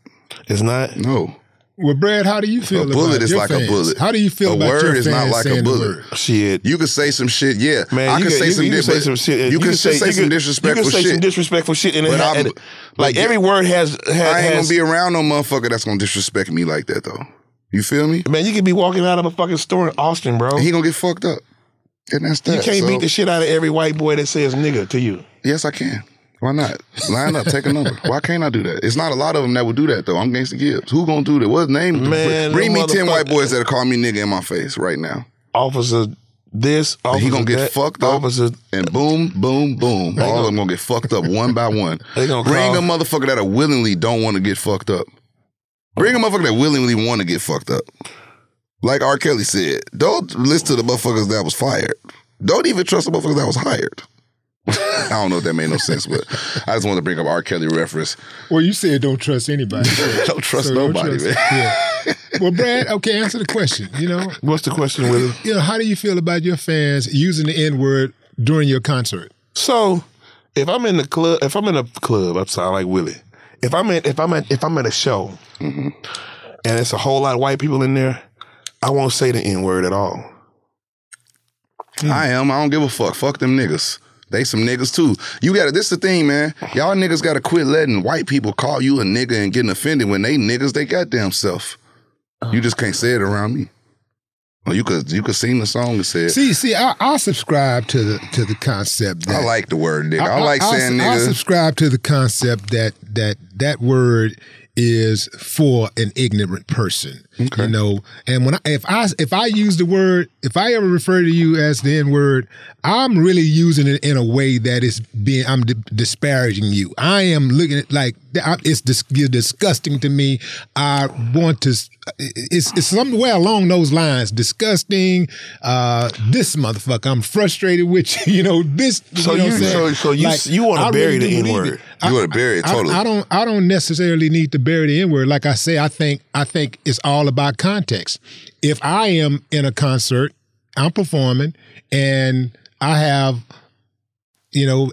It's not. No. Well, Brad, how do you feel? A about bullet is your like fans? A bullet. How do you feel? A about word your is fans not like a bullet. Shit, you can say some shit. Yeah, man, I you can, can say, you some, can say some shit. You can, can say, say some disrespectful shit. You can say shit. Some disrespectful shit. And but it, it, like every word has. I ain't gonna be around no motherfucker that's gonna disrespect me like that, though. You feel me? Man, you could be walking out of a fucking store in Austin, bro. And he gonna get fucked up. And that's that. You can't so. Beat the shit out of every white boy that says nigga to you. Yes, I can. Why not? Line up, take a number. Why can't I do that? It's not a lot of them that would do that, though. I'm Gangsta Gibbs. Who gonna do that? What name? Man, bring me ten white boys that'll call me nigga in my face right now. Officer this, officer he gonna get that, fucked up. Officer. And boom, boom, boom. All gonna, of them gonna get fucked up one by one. They gonna bring call. A motherfucker that willingly don't want to get fucked up. Bring a motherfucker that willingly want to get fucked up. Like R. Kelly said, don't listen to the motherfuckers that was fired. Don't even trust the motherfuckers that was hired. I don't know if that made no sense, but I just wanted to bring up R. Kelly reference. Well, you said don't trust anybody. Don't trust so nobody, don't trust, man. Yeah. Well, Brad, okay, answer the question, you know. What's the question, Willie? You know, how do you feel about your fans using the N-word during your concert? So, if I'm in the club, if I'm in a club, I'm sorry, like Willie. If I'm at if I'm at if I'm at a show mm-hmm. and it's a whole lot of white people in there, I won't say the N word at all. Mm. I am. I don't give a fuck. Fuck them niggas. They some niggas too. You gotta. This the thing, man. Y'all niggas gotta quit letting white people call you a nigga and getting offended when they niggas they goddamn self. You just can't say it around me. Well, you could you could sing the song and say it. See, see, I, I subscribe to the to the concept that I like the word nigga. I, I like I, saying I, nigga. I subscribe to the concept that that that word is for an ignorant person. Okay. You know, and when I, if I if I use the word, if I ever refer to you as the N word, I'm really using it in a way that is being I'm di- disparaging you. I am looking at like it's dis- you're disgusting to me. I want to, it's, it's somewhere along those lines. Disgusting. Uh, this motherfucker, I'm frustrated with you, you know, this. So you, know you so, so you, like, you want to bury really the N-word. You want to bury it totally. I, I don't, I don't necessarily need to bury the N-word. Like I say, I think, I think it's all about context. If I am in a concert, I'm performing and I have, you know,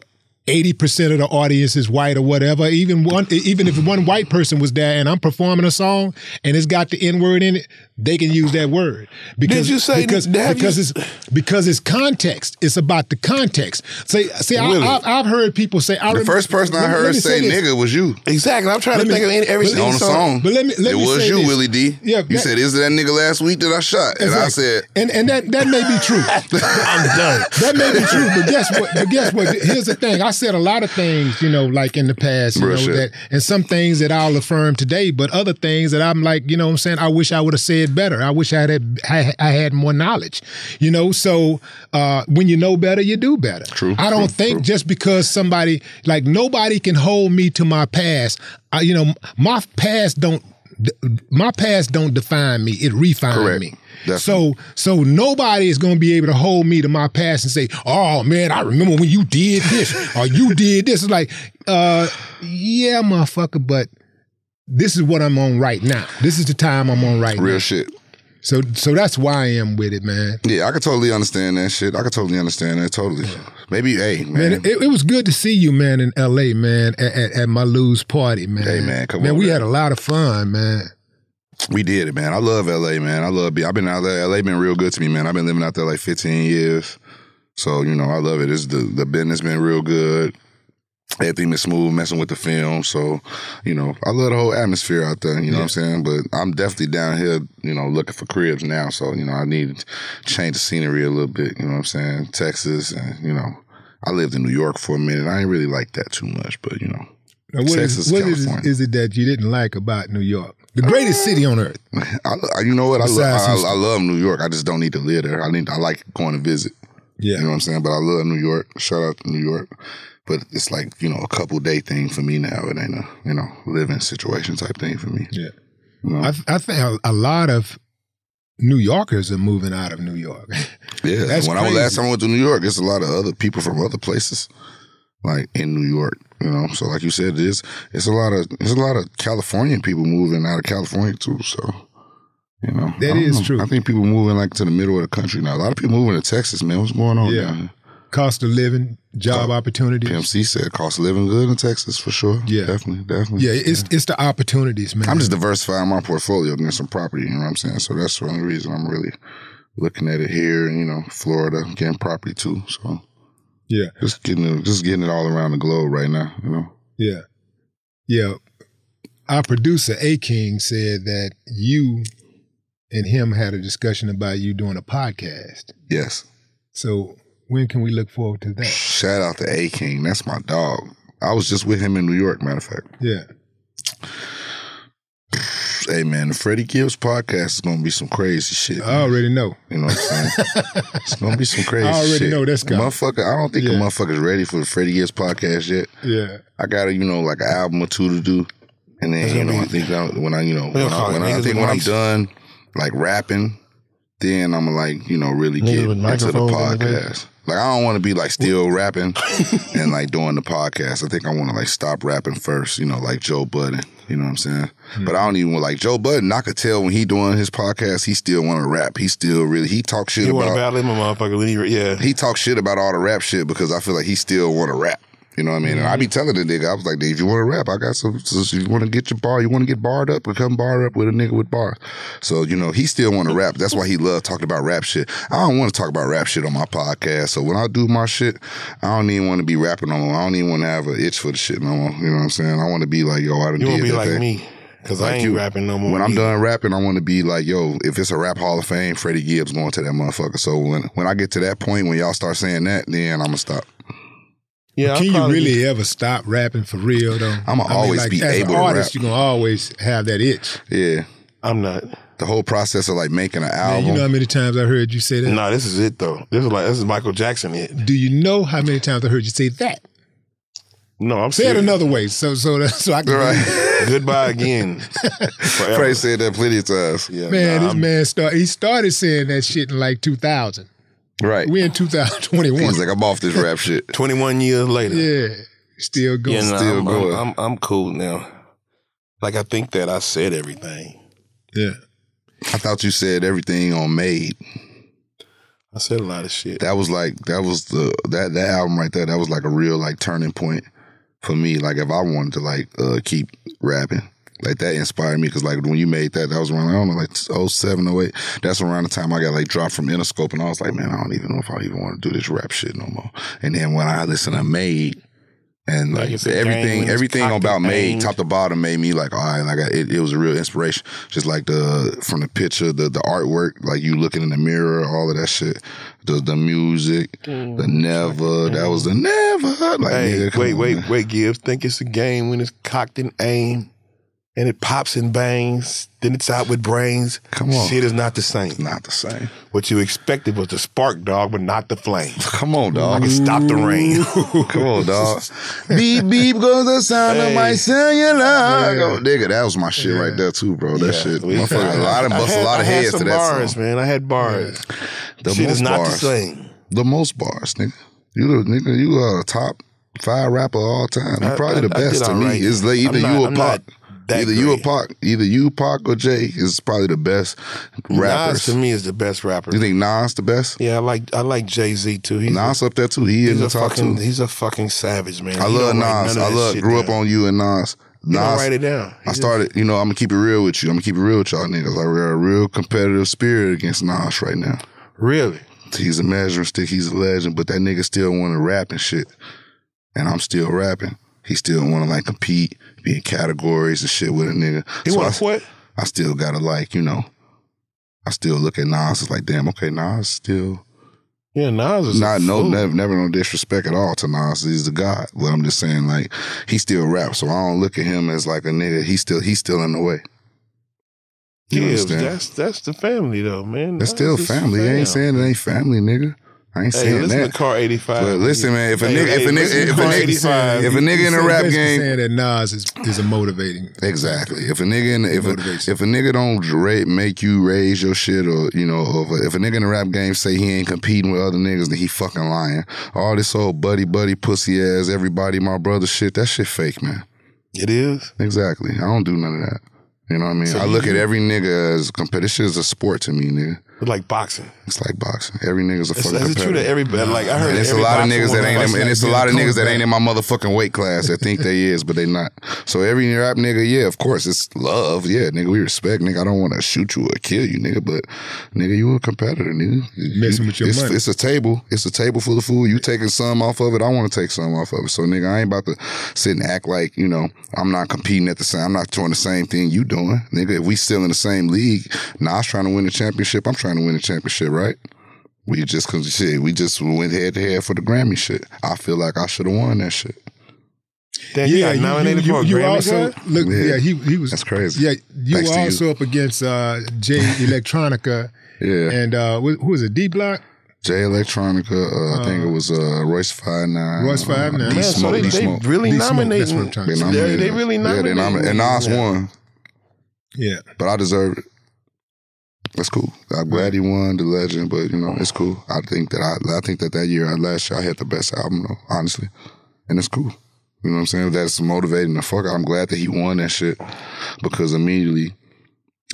eighty percent of the audience is white or whatever. Even one, even if one white person was there and I'm performing a song and it's got the N-word in it, they can use that word. Because, Did you say because, because, you... it's, because it's context. It's about the context. See, see I, I've, I've heard people say... I the remember, first person I let, heard let say, say nigga was you. Exactly. I'm trying let to me, think of every single song. But let me, let it me was say you, this. Willie D. Yeah, you that, said, is it that nigga last week that I shot? And exactly. I said... And, and that, that may be true. I'm done. That may be true, but guess what? But guess what? Here's the thing. I said a lot of things, you know, like in the past, you Real know, shit. that, and some things that I'll affirm today, but other things that I'm like, you know what I'm saying? I wish I would have said better. I wish I had, I, I had more knowledge, you know? So uh, when you know better, you do better. True. I don't true, think true. just because somebody, like nobody can hold me to my past. I, you know, my past don't, my past don't define me. It refines Correct. me. Definitely. So so nobody is going to be able to hold me to my past and say, oh, man, I remember when you did this or you did this. It's like, uh, yeah, motherfucker, but this is what I'm on right now. This is the time I'm on right Real now. Real shit. So so that's why I am with it, man. Yeah, I could totally understand that shit. I could totally understand that, totally. Yeah. Maybe, hey, man. man it, it was good to see you, man, in L A, man, at, at, at my Lou's party, man. Hey, man, come man, on. Man, we had a lot of fun, man. We did it, man. I love L A, man. I love, I've been out there. L A been real good to me, man. I've been living out there like fifteen years. So, you know, I love it. It's the, the business been real good. Everything been smooth, messing with the film. So, you know, I love the whole atmosphere out there, you know yeah. what I'm saying? But I'm definitely down here, you know, looking for cribs now. So, you know, I need to change the scenery a little bit, you know what I'm saying? Texas and, you know, I lived in New York for a minute. I ain't really like that too much, but, you know. Now what Texas, is, what is, is it that you didn't like about New York? The greatest city on earth. I, I, you know what? I, lo- I, I love New York. I just don't need to live there. I need. I like going to visit. Yeah. You know what I'm saying? But I love New York. Shout out to New York. But it's like, you know, a couple day thing for me now. It ain't a, you know, living situation type thing for me. Yeah. You know? I, th- I think a lot of New Yorkers are moving out of New York. Yeah. That's when crazy. I was last time I went to New York, there's a lot of other people from other places. Like in New York, you know. So like you said, it is it's a lot of it's a lot of Californian people moving out of California too. So you know that is know. true. I think people moving like to the middle of the country now. A lot of people moving to Texas, man. What's going on? Yeah, man? Cost of living, job so, opportunities. P M C said cost of living good in Texas for sure. Yeah, definitely, definitely. Yeah, it's yeah. it's the opportunities, man. I'm just diversifying my portfolio, getting some property. You know what I'm saying? So that's the only reason I'm really looking at it here. You know, Florida getting property too. So. Yeah, just getting it, just getting it all around the globe right now, you know. Yeah, yeah. Our producer A King said that you and him had a discussion about you doing a podcast. Yes. So when can we look forward to that? Shout out to A King. That's my dog. I was just with him in New York. Matter of fact. Yeah. Hey man, the Freddie Gibbs podcast is gonna be some crazy shit. Man. I already know. You know what I'm saying? It's gonna be some crazy shit. I already shit. know that's coming. Motherfucker, I don't think yeah. the motherfucker's ready for the Freddie Gibbs podcast yet. Yeah. I got, you know, like an album or two to do. And then, you know, mean? I think I, when I, you know, when, I, when, I, I think when I'm done, like rapping, then I'm like, you know, really get into the podcast. Like, I don't want to be, like, still rapping and, like, doing the podcast. I think I want to, like, stop rapping first, you know, like Joe Budden. You know what I'm saying? Mm-hmm. But I don't even want, like, Joe Budden, I could tell when he doing his podcast, he still want to rap. He still really, he talk shit he about. He want to battle him, motherfucker. Yeah. He talk shit about all the rap shit because I feel like he still want to rap. You know what I mean? Mm-hmm. And I be telling the nigga, I was like, if you want to rap, I got some, so if you want to get your bar, you want to get barred up, become barred up with a nigga with bars. So, you know, he still want to rap. That's why he love talking about rap shit. I don't want to talk about rap shit on my podcast. So when I do my shit, I don't even want to be rapping no more. I don't even want to have an itch for the shit no more. You know what I'm saying? I want to be like, yo, I done did that thing. You want to be like me. Because like I ain't you. rapping no more. When I'm either. done rapping, I want to be like, yo, if it's a rap hall of fame, Freddie Gibbs going to that motherfucker. So when, when I get to that point, when y'all start saying that, then I'm going to stop. Yeah, can you really be. ever stop rapping for real though? I'm gonna I always mean, like, be as able an artist, to rap. You're gonna always have that itch. Yeah, I'm not. The whole process of like making an album. Man, you know how many times I heard you say that? No, this is it though. This is like this is Michael Jackson it. Do you know how many times I heard you say that? No, I'm saying it another way. So, so, so I can. Right. Goodbye again. Trey said that plenty of times. Yeah, man, nah, this I'm, man started. He started saying that shit in like two thousand. Right. We're in two thousand twenty-one. He's like, I'm off this rap shit. twenty-one years later. Yeah. Still going. Yeah, no, still I'm, going. I'm, I'm, I'm cool now. Like, I think that I said everything. Yeah. I thought you said everything on Made. I said a lot of shit. That was like, that was the, that, that album right there, that was like a real like turning point for me. Like if I wanted to like uh, keep rapping, like that inspired me. Cause like when you made that, that was around, I don't know, like oh seven, oh eight. That's around the time I got like dropped from Interscope and I was like, man, I don't even know if I even want to do this rap shit no more. And then when I listened to Made, and like, like everything, everything about Made, top to bottom, made me like, all right, like I, it, it was a real inspiration. Just like the from the picture, the the artwork, like you looking in the mirror, all of that shit. The the music, mm, the never, like, that was the never. Like, hey, nigga, wait, on, wait, man. wait, Gibbs, think it's a game when it's cocked and aimed, and it pops and bangs. Then it's out with brains. Come on, shit is not the same. It's not the same. What you expected was the spark, dog, but not the flame. Come on, dog. I can stop the rain. Come on, dog. Beep beep goes the sound hey. of my cellular. Yeah. Oh, nigga, that was my shit yeah. right there too, bro. That yeah. shit. Motherfucker, a lot of bust a lot of heads to that bars, song. Man, I had bars. Yeah. The shit most is not bars. the same. The most bars, nigga. You nigga, you are a top five rapper of all time. You're probably I, I, the best to me. Right. It's like either not, you or Pac. That either great. you or Pac, either you, Pac, or Jay is probably the best rapper. Nas to me is the best rapper. You think Nas the best? Yeah, I like I like Jay Z too. He's Nas a, up there too. He is the top fucking, two. He's a fucking savage, man. I he love Nas. I love grew down. up on you and Nas. Nas, you don't write it down. He I started. You know, I'm gonna keep it real with you. I'm gonna keep it real with y'all niggas. I got a real competitive spirit against Nas right now. Really? He's a measuring stick. He's a legend, but that nigga still want to rap and shit, and I'm still rapping. He still want to like compete, be in categories and shit with a nigga. He so want to what? I still gotta like, you know, I still look at Nas as like, damn, okay, Nas still. Yeah, Nas is not no never, never no disrespect at all to Nas. He's the god, but I'm just saying like he still raps, so I don't look at him as like a nigga. He still he's still in the way. You yeah, understand? that's that's the family though, man. That's, that's still family. I ain't saying it ain't family, nigga. I ain't hey, saying listen that. Listen to Car eighty-five. But listen, man, if a nigga, hey, if a nigga, hey, if, if, if a nigga in a rap game, saying that Nas is is a motivating. Exactly. If a nigga, in, if a, if a nigga don't rate, make you raise your shit, or you know, or if a nigga in a rap game say he ain't competing with other niggas, then he fucking lying. All this old buddy buddy pussy ass, everybody my brother shit, that shit fake, man. It is exactly. I don't do none of that. You know what I mean? So I look do. at every nigga as competitive. This shit is a sport to me, nigga. It's like boxing. It's like boxing. Every nigga's a it's, fucking. Is it true to everybody? Like I heard, and it's a lot of niggas that ain't, in, and it's a lot of niggas that ain't in my motherfucking weight class that think they is, but they not. So every rap nigga, yeah, of course, it's love, yeah, nigga, we respect, nigga. I don't want to shoot you or kill you, nigga, but nigga, you a competitor, nigga. Messing you, with your it's, money. It's a table. It's a table full of food. You taking some off of it. I want to take some off of it. So nigga, I ain't about to sit and act like you know I'm not competing at the same. I'm not doing the same thing you doing, nigga. If we still in the same league, Nas trying to win the championship. I'm trying. Trying to win the championship, right? We just cause shit, we just went head to head for the Grammy shit. I feel like I should have won that shit. Damn, yeah, you, nominated you, for you, a you Grammy also guy? look. Yeah, yeah he, he was. That's crazy. Yeah, you Thanks were also you. up against uh, Jay Electronica. Yeah, and uh, who was it? D Block. Jay Electronica, uh, uh, I think it was uh, Royce Five Nine. Royce Five Nine. Uh, yeah, so they, they really nominated. They, they, they really nominated. Yeah, nominated. And Nas yeah. won. Yeah, but I deserved it. That's cool. I'm glad he won the legend, but you know it's cool. I think that I, I think that that year, last year, I had the best album, though, honestly, and it's cool. You know what I'm saying? That's motivating the fuck. I'm glad that he won that shit because immediately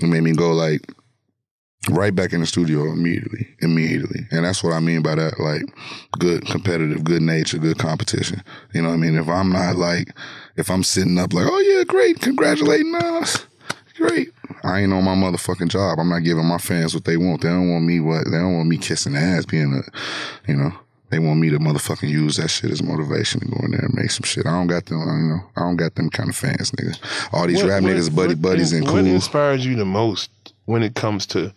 it made me go like right back in the studio immediately, immediately, and that's what I mean by that. Like good competitive, good nature, good competition. You know what I mean? If I'm not like, if I'm sitting up like, oh yeah, great, congratulating us. Great. I ain't on my motherfucking job. I'm not giving my fans what they want. They don't want me what they don't want me kissing ass being a you know, they want me to motherfucking use that shit as motivation to go in there and make some shit. I don't got them you know, I don't got them kind of fans, nigga. All these what, rap what, niggas buddy what, buddies and cool. What inspires you the most when it comes to,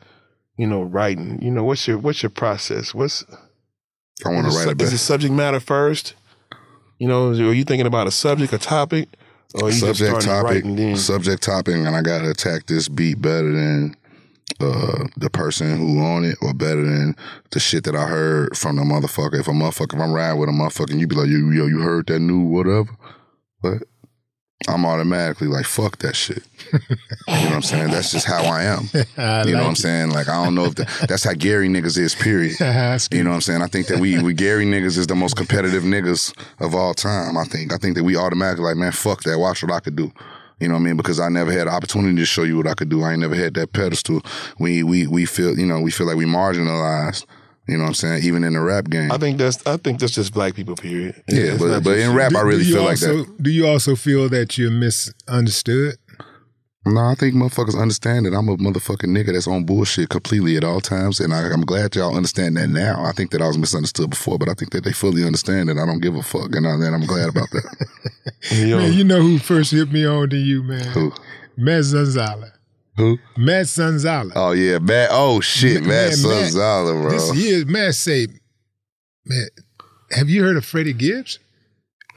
you know, writing? You know, what's your what's your process? What's I wanna write a best. Is the subject matter first? You know, are you thinking about a subject, a topic? Oh, subject topic, subject topic, and I gotta attack this beat better than uh, the person who owned it or better than the shit that I heard from the motherfucker. If a motherfucker, if I'm riding with a motherfucker and you be like, yo, yo, you heard that new whatever? But I'm automatically like, fuck that shit. You know what I'm saying? That's just how I am. I you like know what I'm it. saying? Like, I don't know if the, that's how Gary niggas is, period. You know what I'm saying? I think that we, we Gary niggas is the most competitive niggas of all time, I think. I think that we automatically like, man, fuck that. Watch what I could do. You know what I mean? Because I never had the opportunity to show you what I could do. I ain't never had that pedestal. We, we, we feel, you know, we feel like we marginalized. You know what I'm saying? Even in the rap game. I think that's I think that's just black people, period. Yeah, yeah but, but in rap, do, I really feel also, like that. Do you also feel that you're misunderstood? No, I think motherfuckers understand that I'm a motherfucking nigga that's on bullshit completely at all times. And I, I'm glad y'all understand that now. I think that I was misunderstood before, but I think that they fully understand that I don't give a fuck. And, I, and I'm glad about that. Yo. Man, you know who first hit me on to you, man? Who? Matt Sanzala. Who? Matt Sanzala. Oh, yeah. Matt. Oh, shit. Man, Matt Sanzala, bro. This year, Matt say, man, have you heard of Freddie Gibbs?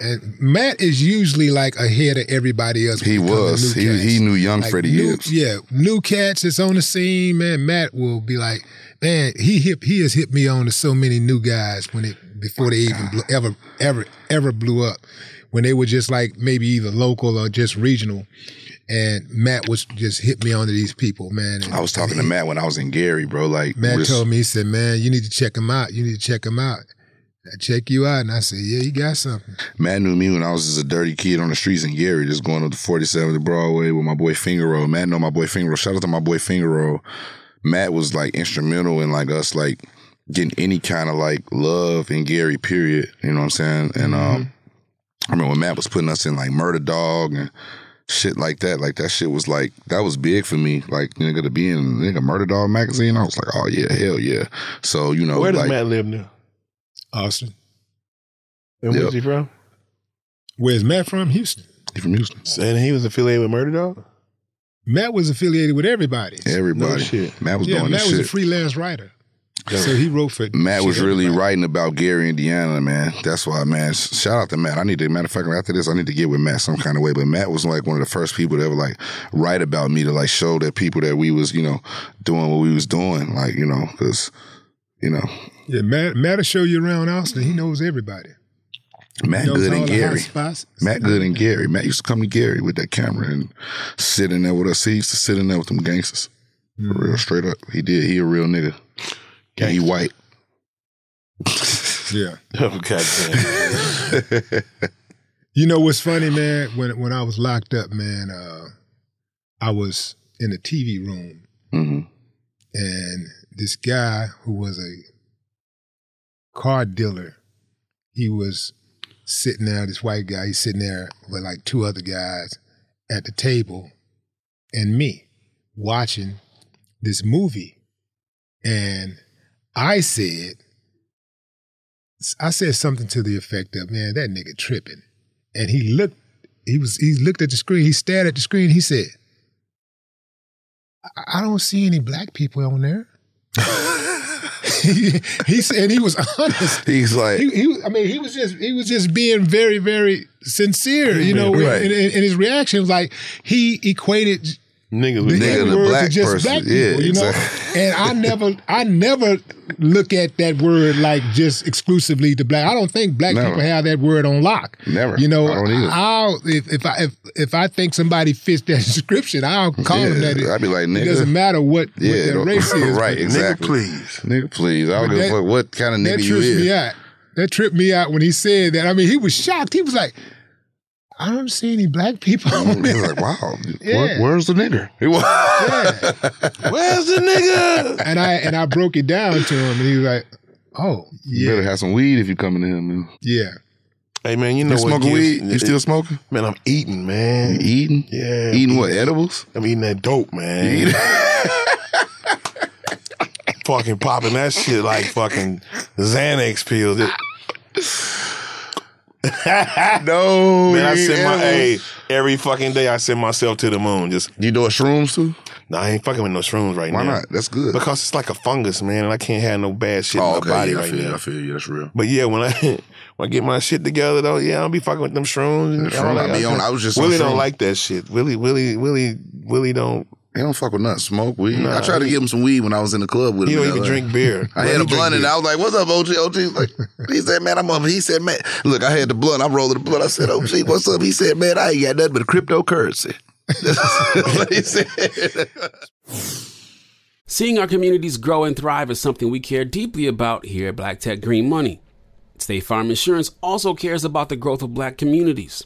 And Matt is usually like ahead of everybody else. He was. He, he knew young like Freddie new, Gibbs. Yeah. New cats that's on the scene, man. Matt will be like, man, he hit, he has hit me on to so many new guys when it before they even blew, ever, ever, ever blew up. When they were just like maybe either local or just regional. And Matt was just hit me on to these people, man. And I was talking to Matt when I was in Gary, bro. Like Matt told me, he said, man, you need to check him out. You need to check him out. I check you out. And I said, yeah, you got something. Matt knew me when I was just a dirty kid on the streets in Gary, just going up to forty-seventh Broadway with my boy Finger Roll. Matt know my boy Finger Roll. Shout out to my boy Finger Roll. Matt was like instrumental in like us like getting any kind of like love in Gary, period. You know what I'm saying? And mm-hmm. um, I remember when Matt was putting us in like Murder Dog and shit like that, like that shit was like, that was big for me. Like, nigga, to be in nigga Murder Dog magazine, I was like, oh yeah, hell yeah. So, you know. Where does like, Mad Lib now? Austin. And where's yep. he from? Where's Matt from? Houston. He from Houston. And he was affiliated with Murder Dog? Matt was affiliated with everybody. Everybody. No shit. Matt was yeah, doing Matt this shit. Matt was a freelance writer. So he wrote for Matt was really everybody. writing about Gary, Indiana, man. That's why, man. Shout out to Matt. I need to, matter of fact, after this, I need to get with Matt some kind of way. But Matt was like one of the first people to ever like write about me to like show that people that we was, you know, doing what we was doing. Like, you know, because, you know. Yeah, Matt, Matt will show you around Austin. He knows everybody. Matt Good and Gary. Matt Good and Gary. Matt used to come to Gary with that camera and sit in there with us. He used to sit in there with them gangsters. Mm. For real, straight up. He did. He a real nigga. Yeah, he white. Yeah. Oh, goddamn. You know what's funny, man? When when I was locked up, man, uh, I was in the T V room. Mm-hmm. And this guy who was a car dealer, he was sitting there, this white guy, he's sitting there with like two other guys at the table and me watching this movie. And I said, I said something to the effect of, man, that nigga tripping. And he looked, he was, he looked at the screen, he stared at the screen, he said, I, I don't see any black people on there. he, he said, he was honest. He's like, he, he, I mean, he was just, he was just being very, very sincere, you know, right. and, and, and his reaction was like, he equated Nigga, the, nigga, the black just person, black people, yeah, you know. Exactly. And I never, I never look at that word like just exclusively to black. I don't think black never. people have that word on lock. Never, you know. I don't either. I'll if if I if, if I think somebody fits that description, I'll call yeah, them that. I'd be like, nigga, it doesn't matter what, yeah, what their race is, right? Exactly. Nigga, please, nigga, please. I don't give a fuck what kind of nigga you is. Me out. That tripped me out when he said that. I mean, he was shocked. He was like, I don't see any black people. He's like, wow, yeah. Where, where's the nigger? He was, yeah. Where's the nigger? And I and I broke it down to him, and he was like, oh, yeah. You better have some weed if you coming to him, man. Yeah. Hey, man, you know you what? You smoking weed? You still smoking? Man, I'm eating, man. You eating? Yeah. Eating what, edibles? I'm eating that dope, man. You fucking popping that shit like fucking Xanax pills. No, man, I send my hey every fucking day. I send myself to the moon. Just you doing shrooms too? No, nah, I ain't fucking with no shrooms right Why now. Why not? That's good because it's like a fungus, man, and I can't have no bad shit oh, in my okay, body yeah, right I feel, now. I feel you. That's real. But yeah, when I when I get my shit together though, yeah, I don't be fucking with them shrooms. And the shroom, like, I, be I, on, I was just Willie on don't like that shit. Willie, Willie, Willie, Willie don't He don't fuck with nothing. Smoke weed. Nah, I tried to he, give him some weed when I was in the club with he him. He don't even drink beer. I had a blunt and I was like, what's up, O G? O G's like, he said, man, I'm up. He said, man, look, I had the blunt. I'm rolling the blunt. I said, O G, what's up? He said, man, I ain't got nothing but a cryptocurrency. That's what he said. Seeing our communities grow and thrive is something we care deeply about here at Black Tech Green Money. State Farm Insurance also cares about the growth of Black communities.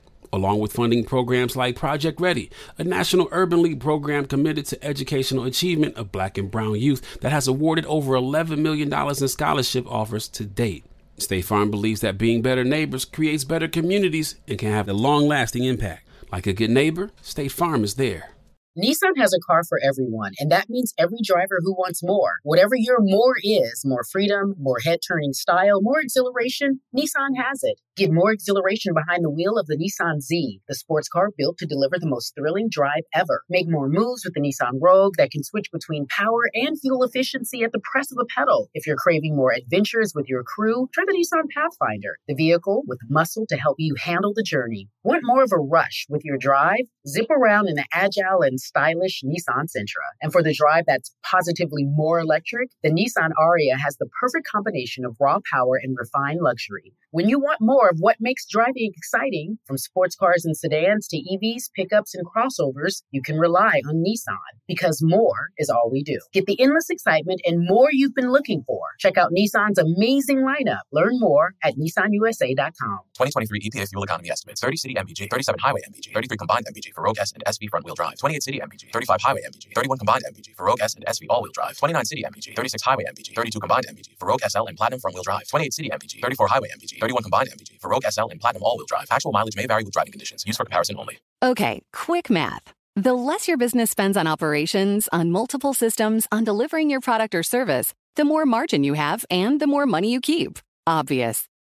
along with funding programs like Project Ready, a national urban league program committed to educational achievement of Black and brown youth that has awarded over eleven million dollars in scholarship offers to date. State Farm believes that being better neighbors creates better communities and can have a long-lasting impact. Like a good neighbor, State Farm is there. Nissan has a car for everyone, and that means every driver who wants more. Whatever your more is, more freedom, more head-turning style, more exhilaration, Nissan has it. Get more exhilaration behind the wheel of the Nissan Z, the sports car built to deliver the most thrilling drive ever. Make more moves with the Nissan Rogue that can switch between power and fuel efficiency at the press of a pedal. If you're craving more adventures with your crew, try the Nissan Pathfinder, the vehicle with muscle to help you handle the journey. Want more of a rush with your drive? Zip around in the agile and stylish Nissan Sentra. And for the drive that's positively more electric, the Nissan Aria has the perfect combination of raw power and refined luxury. When you want more of what makes driving exciting, from sports cars and sedans to E Vs, pickups, and crossovers, you can rely on Nissan, because more is all we do. Get the endless excitement and more you've been looking for. Check out Nissan's amazing lineup. Learn more at nissan u s a dot com. twenty twenty-three E P A fuel economy estimates. thirty city M P G, thirty-seven highway M P G, thirty-three combined M P G for Rogue S and S V front-wheel drive, twenty-eight city M P G, thirty-five highway M P G, thirty-one combined M P G for Rogue S and S V all-wheel drive, twenty-nine city M P G, thirty-six highway M P G, thirty-two combined M P G for Rogue S L and Platinum front-wheel drive, twenty-eight city M P G, thirty-four highway M P G, thirty-one combined M P G for Rogue S L and Platinum all-wheel drive. Actual mileage may vary with driving conditions. Used for comparison only. Okay, quick math. The less your business spends on operations, on multiple systems, on delivering your product or service, the more margin you have and the more money you keep. Obvious.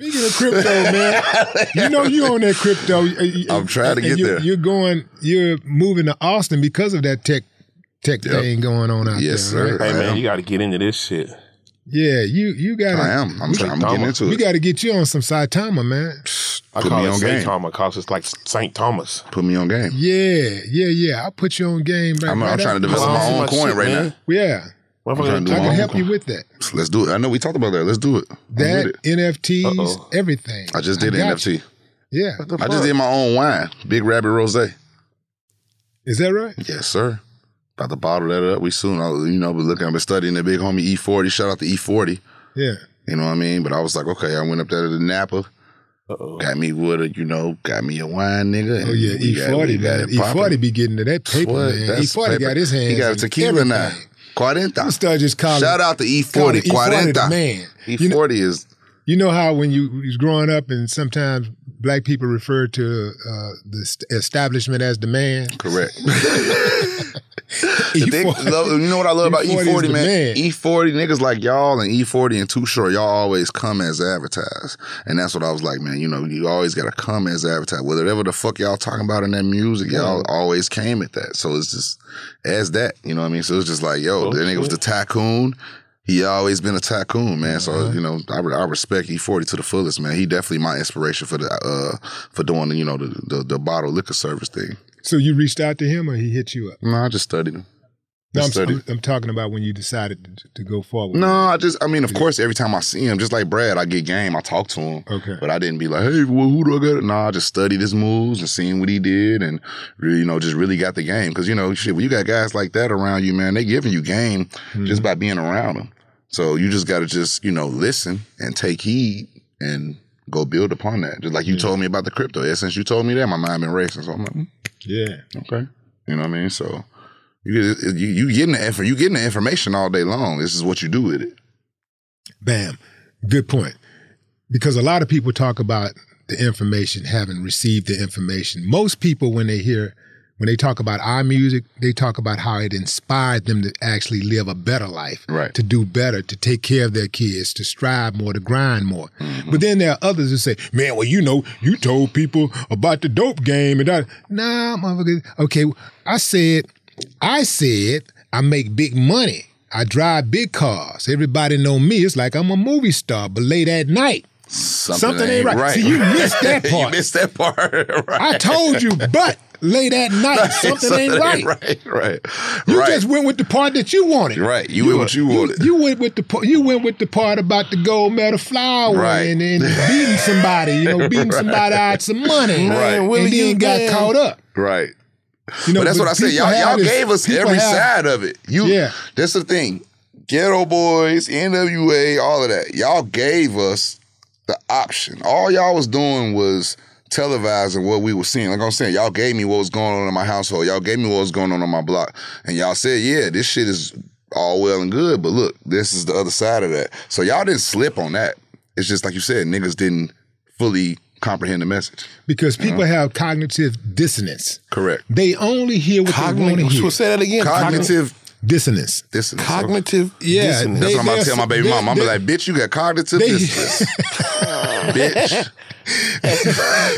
Speaking of crypto, man, you know you on that crypto. I'm trying to get you're, there. You're going, you're moving to Austin because of that tech tech yep. thing going on out yes, there. Yes, sir. Right? Hey, man, you got to get into this shit. Yeah, you you got to. I am. I'm, trying, I'm getting into it. We got to get you on some Saitama, man. I put call me it Saint Thomas because it's like Saint Thomas. Put me on game. Yeah, yeah, yeah. I'll put you on game. Right, I'm, right I'm trying to develop my own coin shit, right man. now. Yeah. I can help you with that. Let's do it. I know we talked about that. Let's do it. That, it. N F Ts, Uh-oh. everything. I just did I an N F T. You. Yeah. I just did my own wine. Big Rabbit Rosé. Is that right? Yes, sir. About to bottle that up. We soon, I was, you know, been looking, I've been studying the big homie E forty. Shout out to E forty. Yeah. You know what I mean? But I was like, okay, I went up there to the Napa. Uh-oh. Got me with a, you know, got me a wine nigga. Oh, yeah. E forty, man. E forty be getting to that paper, man. E forty got his hands. He got a tequila now. Cuarenta. Shout out to E forty. Cuarenta. Man. E forty you know, is. You know how when you was growing up and sometimes black people refer to uh, the establishment as the man? Correct. E forty, they love, you know what I love about E forty, E forty man? man? E forty, niggas like y'all and E forty and Too Short, y'all always come as advertised. And that's what I was like, man, you know, you always got to come as advertised. Whatever the fuck y'all talking about in that music, yeah. y'all always came at that. So it's just as that, you know what I mean? So it's just like, yo, oh, that nigga was the tycoon. He always been a tycoon, man. So, uh-huh. you know, I, I respect E forty to the fullest, man. He definitely my inspiration for the uh, for doing, you know, the, the, the bottled liquor service thing. So you reached out to him or he hit you up? No, I just studied him. No, I'm, I'm, I'm talking about when you decided to, to go forward. No, I just, I mean, of course, every time I see him, just like Brad, I get game, I talk to him. Okay. But I didn't be like, hey, well, who do I got? No, I just studied his moves and seen what he did and, really, you know, just really got the game. Because, you know, shit, when you got guys like that around you, man, they giving you game mm-hmm. just by being around them. So you just got to just, you know, listen and take heed and go build upon that. Just like you yeah. told me about the crypto. Yeah, since you told me that, my mind been racing. So I'm like, mm, yeah. Okay. You know what I mean? So. You, you, you getting the effort. You getting the information all day long. This is what you do with it. Bam. Good point. Because a lot of people talk about the information, having received the information. Most people, when they hear, when they talk about our music, they talk about how it inspired them to actually live a better life, right. to do better, to take care of their kids, to strive more, to grind more. Mm-hmm. But then there are others who say, man, well, you know, you told people about the dope game. And that. Nah, motherfucker. Okay, I said... I said I make big money. I drive big cars. Everybody know me. It's like I'm a movie star, but late at night, something, something ain't right. right. See, you missed that part. You missed that part. Right. I told you, but late at night, right. something, something ain't right. Right, right. You right. just went with the part that you wanted. Right, you, you went what you wanted. You, you went with the you went with the part about the gold medal flower right. and, and beating somebody, you know, beating right. somebody out some money, right. and, and then got man. caught up. Right. You know, but that's but what I said. Y'all, y'all this, gave us every side of it. You, yeah. That's the thing. Ghetto Boys, N W A, all of that. Y'all gave us the option. All y'all was doing was televising what we were seeing. Like I'm saying, y'all gave me what was going on in my household. Y'all gave me what was going on on my block. And y'all said, yeah, this shit is all well and good, but look, this is the other side of that. So y'all didn't slip on that. It's just like you said, niggas didn't fully comprehend the message. Because people mm-hmm. have cognitive dissonance. Correct. They only hear what Cogn- they want to hear. We'll say that again. Cognitive Cogn- dissonance. Dissonance. Cognitive okay. yeah, dissonance. That's they, what I'm about to tell my baby they, mom. I'm going to be like, bitch, you got cognitive they, dissonance. Bitch.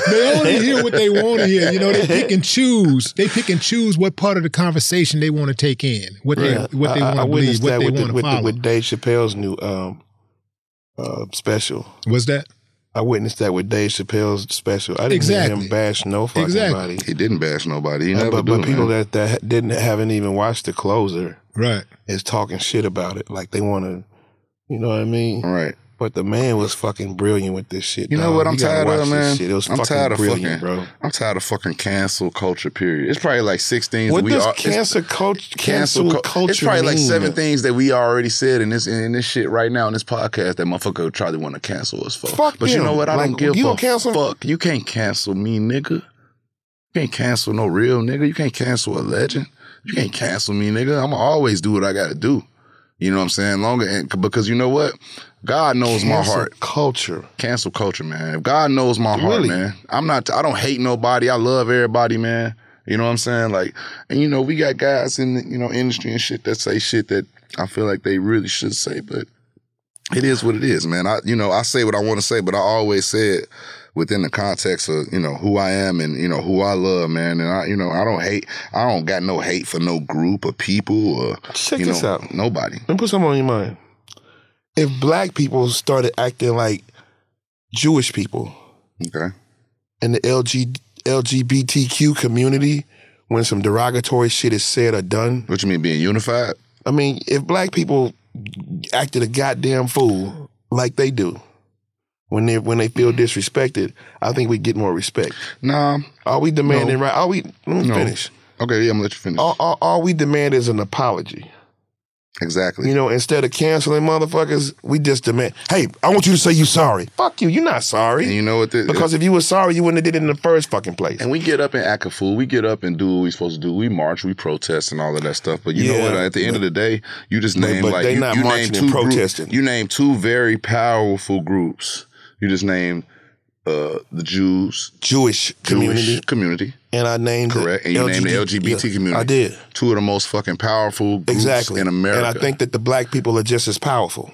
They only hear what they want to hear. You know, they pick and choose. They pick and choose what part of the conversation they want to take in. What they yeah. what they want to believe. What they want to the, follow. With, the, with Dave Chappelle's new um, uh, special. What's that? I witnessed that with Dave Chappelle's special. I didn't exactly. hear him bash no fucking exactly. body. He didn't bash nobody. He never but, do, but people that, that didn't haven't even watched the closer right. is talking shit about it. Like they want to, you know what I mean? Right. But the man was fucking brilliant with this shit. You dog. know what I'm tired of, man? It was I'm fucking tired of fucking, bro. I'm tired of fucking cancel culture, period. It's probably like six things what that we does are, cancel, culture, cancel culture culture It's probably mean? like seven things that we already said in this in this shit right now in this podcast that motherfucker would try to want to cancel us for. Fuck But him. you know what? I like, don't give you a cancel? fuck. You can't cancel me, nigga. You can't cancel no real nigga. You can't cancel a legend. You can't cancel me, nigga. I'm going to always do what I got to do. You know what I'm saying? Longer and, because you know what? God knows Cancel my heart. Culture. Cancel culture, man. If God knows my really? heart, man. I'm not, I don't hate nobody. I love everybody, man. You know what I'm saying? Like, and you know, we got guys in the, you know, industry and shit that say shit that I feel like they really should say, but it is what it is, man. I, you know, I say what I want to say, but I always say it within the context of, you know, who I am and, you know, who I love, man. And I, you know, I don't hate, I don't got no hate for no group of people or, Check you this know, out. nobody. Let me put something on your mind. If black people started acting like Jewish people okay. in the L G B T Q community when some derogatory shit is said or done. What you mean, being unified? I mean, if black people acted a goddamn fool like they do when they when they feel disrespected, I think we get more respect. Nah. All we demanding, no. right? All we, let me no. finish. Okay, yeah, I'm going to let you finish. All, all, all we demand is an apology. Exactly. You know, instead of canceling motherfuckers, we just demand, hey, I want you to say you sorry. Fuck you, you're not sorry. And you know what? The, because if you were sorry, you wouldn't have did it in the first fucking place. And we get up and act a fool. We get up and do what we supposed to do. We march, we protest and all of that stuff. But you yeah, know what? At the end but, of the day, you just name but, but like, you, not you, marching named two and protesting. Group, you name two very powerful groups. You just named uh, the Jews. Jewish community. Jewish community. And I named Correct. And you L G B T, named the L G B T yeah, community. I did. Two of the most fucking powerful groups exactly. in America. And I think that the black people are just as powerful.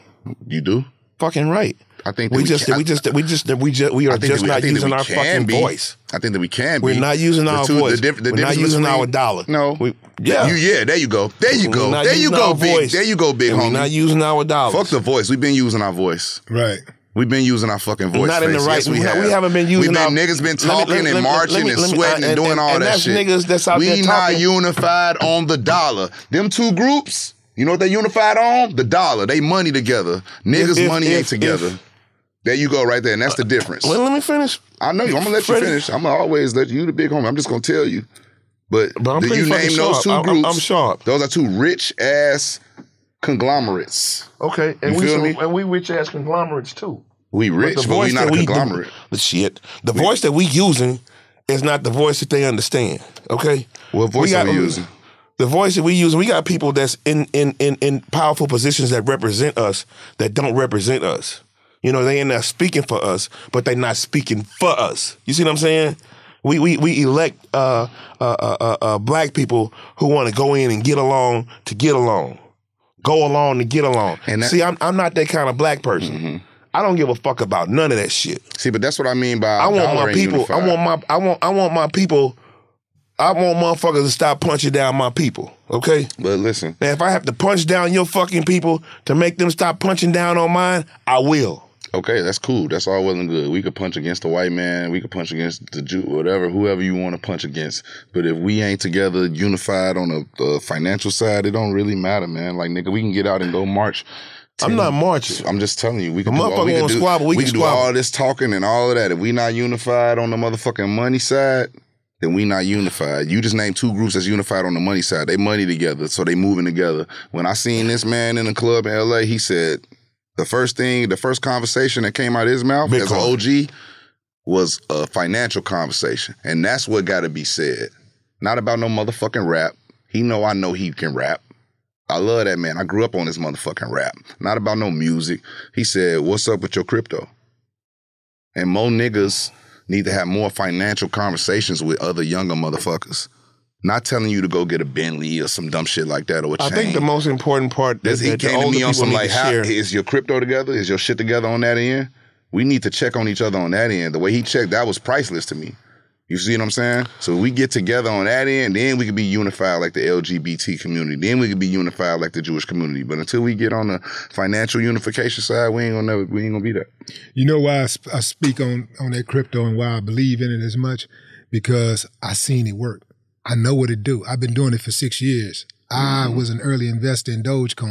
You do? fucking right. I think that we, we just, can, we just, I, we just, we just, we are just we, not using our fucking be. voice. I think that we can. Be. We're not using the our two, voice. The diff, the We're not using our dollar. No. We, yeah. You, yeah. There you go. There you go. There you go, big. Voice. There you go, big homie. We're not using our dollar. Fuck the voice. We've been using our voice. Right. We've been using our fucking voice. Not in the right. Yes, we, we, have. Have, we haven't been using. We've been our, niggas been talking me, me, and marching me, and sweating me, and, and doing and, all and that that's shit. Niggas that's out we there not unified on the dollar. Them two groups. You know what they unified on? The dollar. They money together. Niggas if, if, money if, ain't together. If, there you go, right there, and that's the difference. Well, let me finish. I know you. I'm gonna let Freddie. you finish. I'm gonna always let you, the big homie. I'm just gonna tell you. But, but I'm do you name sharp. those two I'm, groups? I'm sharp. Those are two rich ass. Conglomerates. Okay, and you we feel me? and we rich ass conglomerates too. We rich, but, but we not a conglomerate. We, the, the shit. The we, voice that we using is not the voice that they understand. Okay, what voice we got, are we using? The voice that we using, we got people that's in in in in powerful positions that represent us that don't represent us. You know, they ain't not speaking for us, but they not speaking for us. You see what I'm saying? We we we elect uh uh uh, uh black people who want to go in and get along to get along. Go along to get along. And that, see, I'm I'm not that kind of black person. Mm-hmm. I don't give a fuck about none of that shit. See, but that's what I mean by I want my people. Unified. I want my I want I want my people. I want motherfuckers to stop punching down my people. Okay. But listen, now if I have to punch down your fucking people to make them stop punching down on mine, I will. Okay, that's cool. That's all well and good. We could punch against the white man. We could punch against the Jew, whatever, whoever you want to punch against. But if we ain't together, unified on the financial side, it don't really matter, man. Like, nigga, we can get out and go march. I'm not marching. I'm just telling you. We can do all, we can do, squabble, we we can do all this talking and all of that. If we not unified on the motherfucking money side, then we not unified. You just named two groups that's unified on the money side. They money together, so they moving together. When I seen this man in the club in L A, he said... The first thing, the first conversation that came out of his mouth Bitcoin. as an O G was a financial conversation. And that's what got to be said. Not about no motherfucking rap. He know I know he can rap. I love that man. I grew up on this motherfucking rap. Not about no music. He said, what's up with your crypto? And more niggas need to have more financial conversations with other younger motherfuckers. Not telling you to go get a Bentley or some dumb shit like that or a chain. I think the most important part is that he came to me on some like, how is your crypto together? Is your shit together on that end? We need to check on each other on that end. The way he checked, that was priceless to me. You see what I'm saying? So we get together on that end, then we can be unified like the L G B T community. Then we can be unified like the Jewish community. But until we get on the financial unification side, we ain't gonna never, we ain't gonna be there. You know why I, sp I speak on on that crypto and why I believe in it as much? Because I seen it work. I know what it do. I've been doing it for six years. Mm-hmm. I was an early investor in Dogecoin.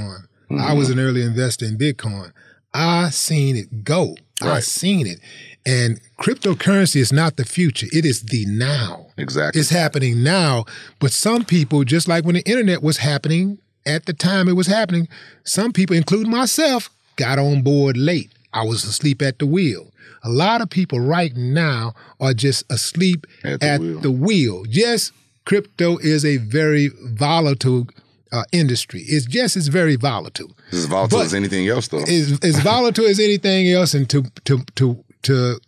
Mm-hmm. I was an early investor in Bitcoin. I seen it go. Right. I seen it. And cryptocurrency is not the future. It is the now. Exactly. It's happening now. But some people, just like when the internet was happening, at the time it was happening, some people, including myself, got on board late. I was asleep at the wheel. A lot of people right now are just asleep at the, at wheel. the wheel. Just Crypto is a very volatile uh, industry. It's just it's very volatile. It's as volatile but as anything else, though. It's as volatile as anything else, and to to to to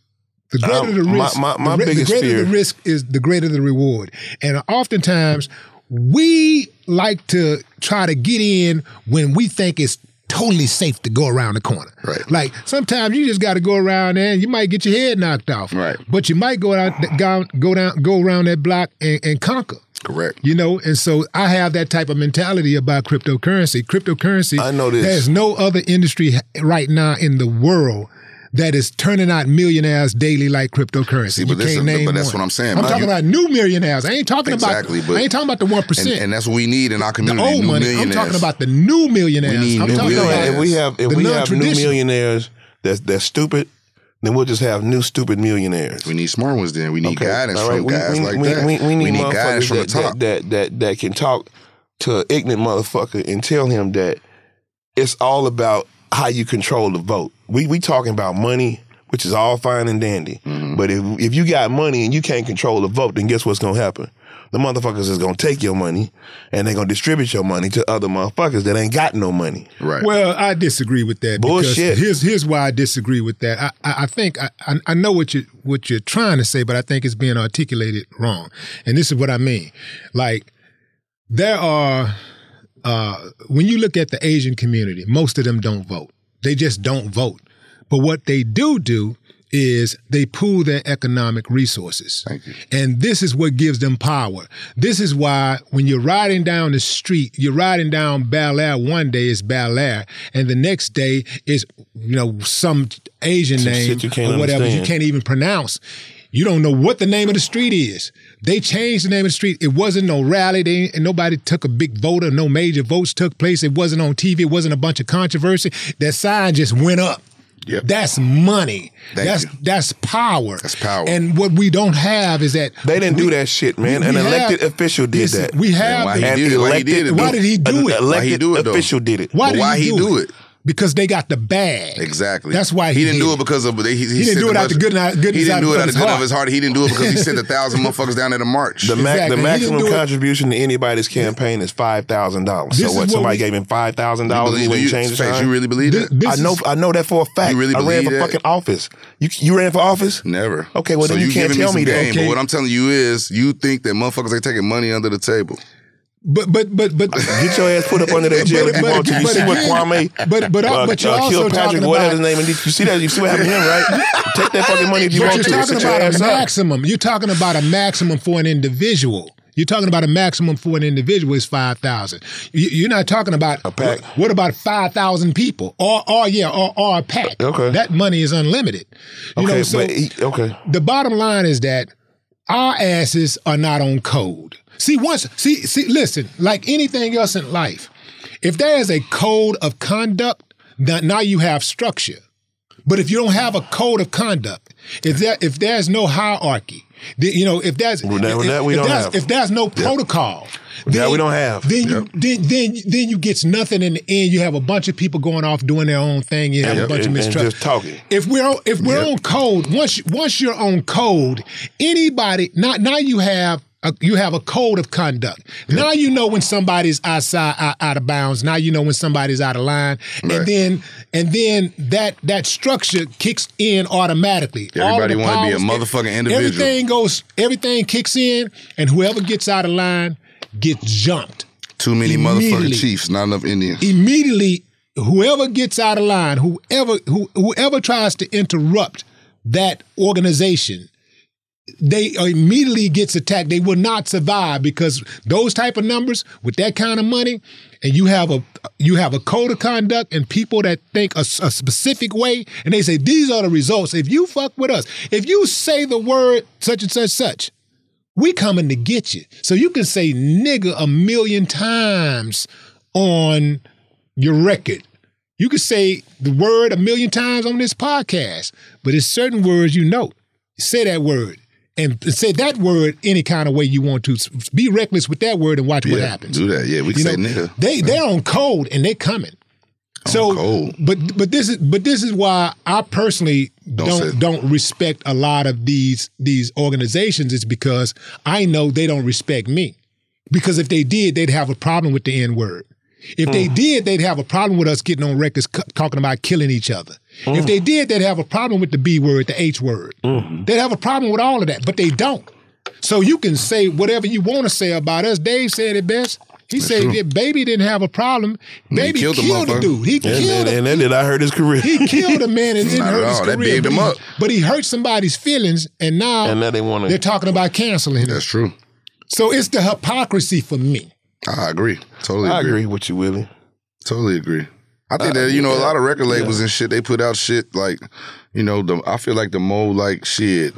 the greater um, the risk, my, my, my the, biggest the greater fear. the risk is the greater the reward. And oftentimes, we like to try to get in when we think it's totally safe to go around the corner. Right. Like sometimes you just got to go around there and you might get your head knocked off. Right. But you might go out, go, go down, go around that block and, and conquer. Correct. You know, and so I have that type of mentality about cryptocurrency. Cryptocurrency. I know this. There's no other industry right now in the world that is turning out millionaires daily like cryptocurrency. See, but you can't name but that's one. What I'm saying. I'm man. talking you, about new millionaires. I ain't talking exactly, about. But I ain't talking about the one percent. And, and that's what we need in our community. The old new money. I'm talking about the new millionaires. We need I'm new talking millionaires. About if we have if we have new millionaires that's that's stupid, then we'll just have new stupid millionaires. We need smart ones. Then we need okay. guidance right. from we, guys we, like we, that. We, we, we need, we need guidance from that, the top that, that that that can talk to an ignorant motherfucker and tell him that it's all about how you control the vote. We we talking about money, which is all fine and dandy. Mm-hmm. But if if you got money and you can't control the vote, then guess what's gonna happen? The motherfuckers is gonna take your money and they're gonna distribute your money to other motherfuckers that ain't got no money. Right. Well, I disagree with that. Bullshit. Here's here's why I disagree with that. I I, I think I, I I know what you what you're trying to say, but I think it's being articulated wrong. And this is what I mean. Like there are. Uh, when you look at the Asian community, most of them don't vote. They just don't vote. But what they do do is they pool their economic resources. Thank you. And this is what gives them power. This is why when you're riding down the street, you're riding down Bel Air one day, it's Bel Air, and the next day is, you know, some Asian some name or whatever understand. You can't even pronounce. You don't know what the name of the street is. They changed the name of the street. It wasn't no rally. They, and nobody took a big vote or no major votes took place. It wasn't on T V. It wasn't a bunch of controversy. That sign just went up. Yep. That's money. Thank that's you. that's power. That's power. And what we don't have is that they didn't we, do that shit, man. We, An we elected have, official did listen, that. We have. Why he did it? Why did he do it? An elected official did it. Why did he do it? Because they got the bag. Exactly. That's why he, he didn't did. do it because of he, he, he didn't do it out the good out, good. He didn't do it out of the good of his heart. He didn't do it because he sent a thousand motherfuckers down there to march. The, exactly. ma- the maximum contribution it. to anybody's campaign is five thousand dollars. So what? what somebody we, gave him five thousand dollars. You change You really believe that? I know. I know that for a fact. You really I ran for that? fucking office. You you ran for office? Never. Okay. Well, so then you, you can't tell me that. But what I'm telling you is, you think that motherfuckers are taking money under the table. But but but but get your ass put up under that jail if you want to. You see what Kwame? But but uh, but you uh, also Patrick, whatever his name, and you see that you see what happened to him, right? Take that fucking money if you but want you're to. Talking about your a maximum. Up. You're talking about a maximum for an individual. You're talking about a maximum for an individual is five thousand. You're not talking about a pack. What, what about five thousand people? Or or yeah, or or a pack. Okay, that money is unlimited. You okay, know, so but, okay. The bottom line is that our asses are not on code. See, once, see, see, listen, like anything else in life, if there is a code of conduct, then now you have structure. But if you don't have a code of conduct, if there, if there's no hierarchy, then, you know, if there's, well, that, if, that we if, don't there's have. if there's no protocol, yeah. then, that we don't have. Then you, yep. then, then, then you get nothing in the end. You have a bunch of people going off doing their own thing. You have yep. a bunch and, of mistrust. And just talking. If we're on, if we're yep. on code, once once you're on code, anybody now now you have. Uh, you have a code of conduct. Yep. Now you know when somebody's outside, out, out of bounds. Now you know when somebody's out of line, right. and then and then that that structure kicks in automatically. Everybody want to be a motherfucking individual. Everything goes. Everything kicks in, and whoever gets out of line gets jumped. Too many motherfucking chiefs, not enough Indians. Immediately, whoever gets out of line, whoever who, whoever tries to interrupt that organization. They immediately gets attacked. They will not survive because those type of numbers with that kind of money, and you have a you have a code of conduct and people that think a, a specific way, and they say these are the results. If you fuck with us, if you say the word such and such such, we coming to get you. So you can say nigga a million times on your record. You can say the word a million times on this podcast, but it's certain words you know. Say that word. And say that word any kind of way you want to. Be reckless with that word and watch yeah, what happens. Do that, yeah. We can you say know, nigga. They they're on code and they're coming. On so, code. but but this is but this is why I personally don't don't, don't respect a lot of these these organizations. Is because I know they don't respect me. Because if they did, they'd have a problem with the N word. If mm. they did, they'd have a problem with us getting on records c- talking about killing each other. Mm. If they did, they'd have a problem with the B word, the H word. Mm. They'd have a problem with all of that, but they don't. So you can say whatever you want to say about us. Dave said it best. He That's said that Baby didn't have a problem. Baby killed, killed a dude. He yeah, killed him. And then did I hurt his career. He killed a man and didn't hurt all. his career. That bigged him up. But he hurt somebody's feelings, and now, and now they wanna, they're talking about canceling him. That's true. So it's the hypocrisy for me. I agree. Totally agree. I agree with you, Willie. Totally agree. I think I, that, you know, yeah. a lot of record labels yeah. and shit, they put out shit like, you know, the, I feel like the more like shit,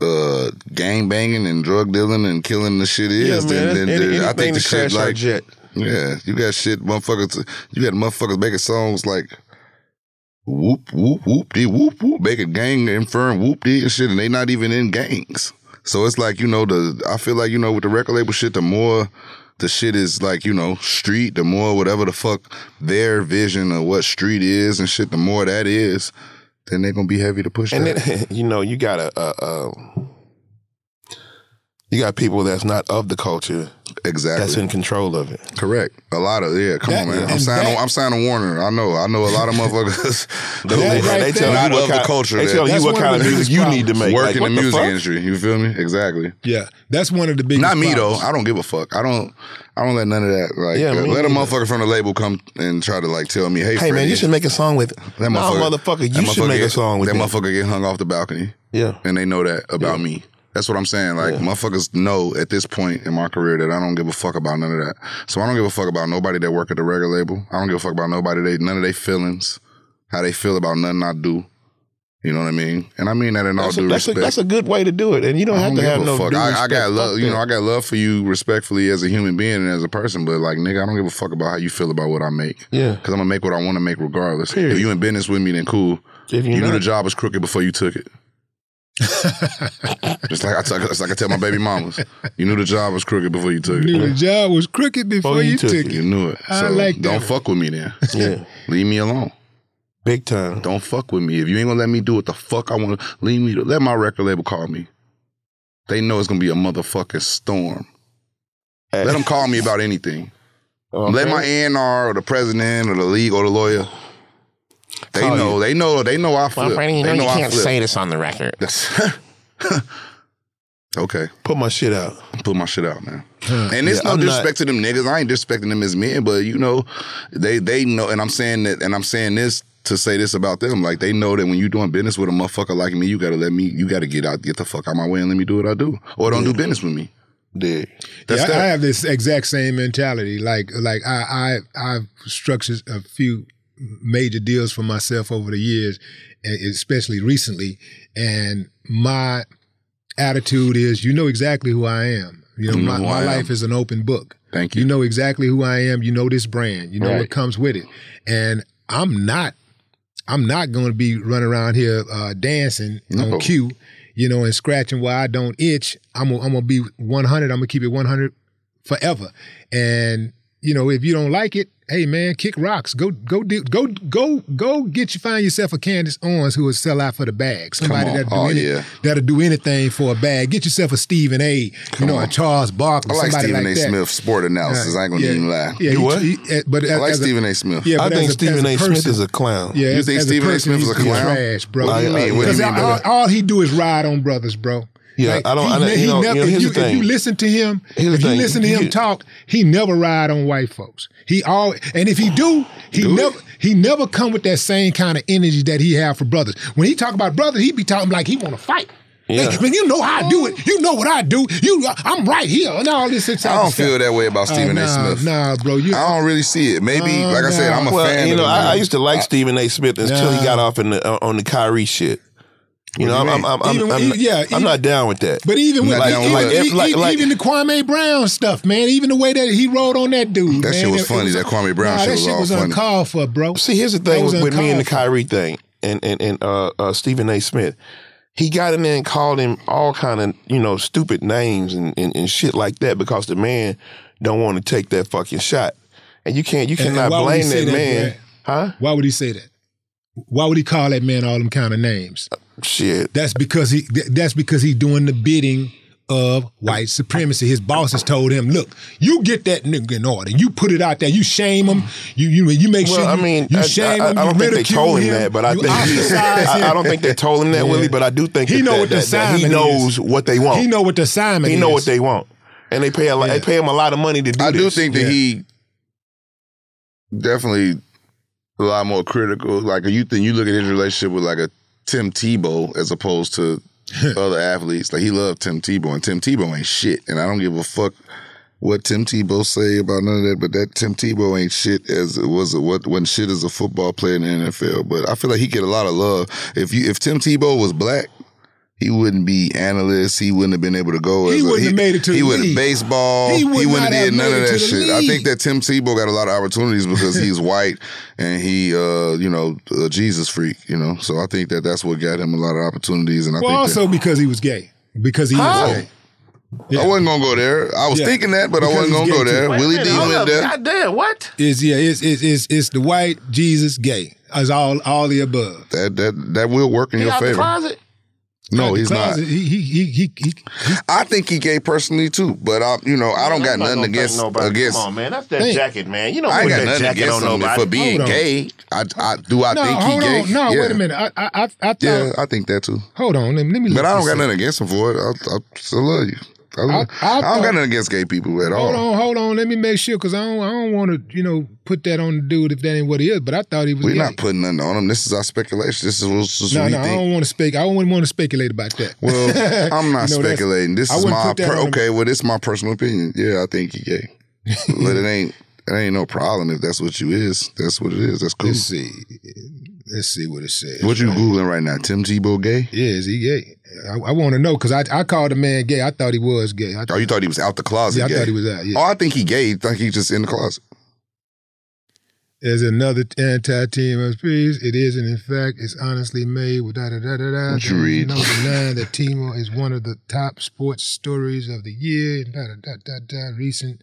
uh, gang banging and drug dealing and killing the shit is, yeah, then, then, then Any, I think the shit like, jet. yeah, you got shit, motherfuckers, you got motherfuckers making songs like, whoop, whoop, whoop, dee, whoop, whoop, making gang infirm, whoop, dee, and shit, and they not even in gangs. So it's like, you know, the I feel like, you know, with the record label shit, the more the shit is like, you know, street, the more whatever the fuck their vision of what street is and shit, the more that is, then they're going to be heavy to push and that. And, you know, you got to, uh, uh, You got people that's not of the culture. Exactly. That's in control of it. Correct. A lot of, yeah, come that, on, man. I'm signing I'm signing Warner. I know. I know a lot of motherfuckers that are right not of the culture. They tell you what kind of music you need to make. Work like, in the, the music fuck? industry. You feel me? Exactly. Yeah. That's one of the biggest Not me, problems. though. I don't give a fuck. I don't I don't let none of that, like, yeah, uh, let either. a motherfucker from the label come and try to, like, tell me, hey, hey Freddie, man, you should make a song with it. That motherfucker. No, motherfucker, you should make a song with it. That motherfucker get hung off the balcony. Yeah. And they know that about me. That's what I'm saying. Like, yeah. motherfuckers know at this point in my career that I don't give a fuck about none of that. So I don't give a fuck about nobody that work at the record label. I don't give a fuck about nobody, they, none of their feelings, how they feel about nothing I do. You know what I mean? And I mean that in all due respect. That's a good way to do it. And you don't have to have no fuck. I got love, you know, I got love for you respectfully as a human being and as a person, but like, nigga, I don't give a fuck about how you feel about what I make. Yeah. Because I'm going to make what I want to make regardless. Period. If you in business with me, then cool. If you knew the job was crooked before you took it. Just like I tell, it's like I tell my baby mamas, you knew the job was crooked before you took it. You knew the job was crooked before, before you, you took it. it. You knew it. I so like that. Don't fuck with me then. Yeah, leave me alone. Big time. Don't fuck with me. If you ain't gonna let me do what the fuck I want to, leave me. To, let my record label call me. They know it's gonna be a motherfucking storm. Hey. Let them call me about anything. Okay. Let my A and R or the president or the league or the lawyer. They Call know, you. they know, they know I flip. Well, Freddie, you they know, know you can't say this on the record. Okay. Put my shit out. Put my shit out, man. And it's yeah, no I'm disrespect not... to them niggas. I ain't disrespecting them as men, but you know, they they know, and I'm saying that, and I'm saying this to say this about them. Like, they know that when you doing business with a motherfucker like me, you gotta let me, you gotta get out, get the fuck out of my way and let me do what I do. Or don't yeah. do business with me. Dude. That's yeah, that. I have this exact same mentality. Like, like I, I I've structured a few major deals for myself over the years, especially recently, and my attitude is, you know exactly who I am. You know, you know my, my life am. is an open book. Thank you. You know exactly who I am. You know this brand. You know right. what comes with it. And I'm not, I'm not going to be running around here uh, dancing no. on cue, you know, and scratching where I don't itch. I'm, I'm going to be one hundred. I'm going to keep it one hundred forever. And you know, if you don't like it, hey man, kick rocks. Go, go, do, go, go, go. Get you find yourself a Candace Owens who will sell out for the bag. Somebody that'll do, oh, any, yeah. that'll do anything for a bag. Get yourself a Stephen A. Come you know, on. a Charles Barkley. I like Stephen like A. That. Smith sport analysis. Uh, I ain't gonna yeah, even lie. Yeah, you what? He, he, but as, I like as Stephen A. Smith. Yeah, I think a, Stephen A. Smith is a clown. Yeah, you as, think as Stephen A. Smith is a clown? Trash, bro. Well, I, I, mean, all, all he do is ride on brothers, bro. Yeah, like, I don't. He, I, he you know, never, you know, if, you, if you listen to him, if you listen to him talk, he never ride on white folks. He all, and if he do, he do never, it. he never come with that same kind of energy that he have for brothers. When he talk about brothers, he be talking like he want to fight. Yeah. Like, man, you know how I do it. You know what I do. You, I'm right here, and all this. I don't feel stuff. that way about Stephen uh, nah, A. Smith. Nah, bro, you, I don't really see it. Maybe, uh, like nah. I said, I'm a well, fan. You know, of I, I used to like I, Stephen A. Smith until nah. he got off in the, uh, on the Kyrie shit. You know, I'm, I'm, I'm, even, I'm, even, yeah, even, I'm not down with that. But even with, like, even, like, even, even, like, like, even the Kwame Brown stuff, man, even the way that he rode on that dude, that man, shit was that, funny. Was, that Kwame Brown nah, shit, that was shit was funny. uncalled for, bro. See, here's the thing with, with me and the Kyrie thing, and and and uh, uh, Stephen A. Smith, he got in there and called him all kind of you know stupid names and, and and shit like that because the man don't want to take that fucking shot, and you can't, you cannot blame that, that man, that? huh? Why would he say that? Why would he call that man all them kind of names? Shit. That's because he. That's because he's doing the bidding of white supremacy. His bosses told him, "Look, you get that nigga in order. You put it out there. You shame him. You you you make well, sure. I mean, you, you I, shame I, I, him. I don't think they told him, him that, but I think I, I don't think they told him that, yeah. Willie. But I do think he that, know that, what the that, assignment that he knows is. what they want. He know what the assignment. He know is. what they want, and they pay a lot, yeah. they pay him a lot of money to do. I this. do think that yeah. he definitely a lot more critical. Like you think you look at his relationship with like a. Tim Tebow as opposed to other athletes. Like, he loved Tim Tebow, and Tim Tebow ain't shit. And I don't give a fuck what Tim Tebow say about none of that, but that Tim Tebow ain't shit as it was a, what when shit is a football player in the N F L. But I feel like he get a lot of love. If you if Tim Tebow was black, he wouldn't be analyst. He wouldn't have been able to go. He as wouldn't a, he, have made it to the league. He wouldn't have baseball. He, would he wouldn't have did none of that shit. League. I think that Tim Tebow got a lot of opportunities because he's white and he, uh, you know, a Jesus freak, you know. So I think that that's what got him a lot of opportunities. And I well, think also that, because he was gay. Because he How? was gay. Yeah. I wasn't gonna go there. I was yeah. thinking that, but because I wasn't gonna go there. Wait, Willie D went up. there. God damn, what? Is yeah, it's it's it's it's the white Jesus gay. It's all all the above. That that that will work in he your out favor. The closet? No, he's not. He, he, he, he, he, I think he gay personally too, but I, you know, I don't man, got nothing no against nobody. Against. Come on, man, that's that hey. jacket, man. You know, I ain't got that nothing against him for being hold gay. I, I do. I no, think he gay. On. No, yeah. wait a minute. I, I, I, I thought. Yeah, I think that too. Hold on, let me. Let me but I don't got nothing against him for it. I, I still love you. I, I, I, I thought, don't got nothing against gay people at all. Hold on, hold on. Let me make sure because I don't, I don't want to, you know, put that on the dude if that ain't what he is. But I thought he was. We're gay. Not putting nothing on him. This is our speculation. This is, this is no, what no. I think. don't want to speak. I wouldn't want to speculate about that. Well, I'm not you know, speculating. This is my per- okay. Well, this is my personal opinion. Yeah, I think he gay, but it ain't. It ain't no problem if that's what you is. That's what it is. That's cool. Let's see. Let's see what it says. What you Googling right now? Tim Tebow gay? Yeah, is he gay? I, I want to know because I, I called the man gay. I thought he was gay. I, oh, you thought he was out the closet yeah, gay? I thought he was out, yeah. Oh, I think he gay. I think he's just in the closet. There's another anti-T M S piece. It isn't, in fact, it's honestly made with da-da-da-da-da. What you read? No denying that Timo is one of the top sports stories of the year. Da-da-da-da-da. Recent...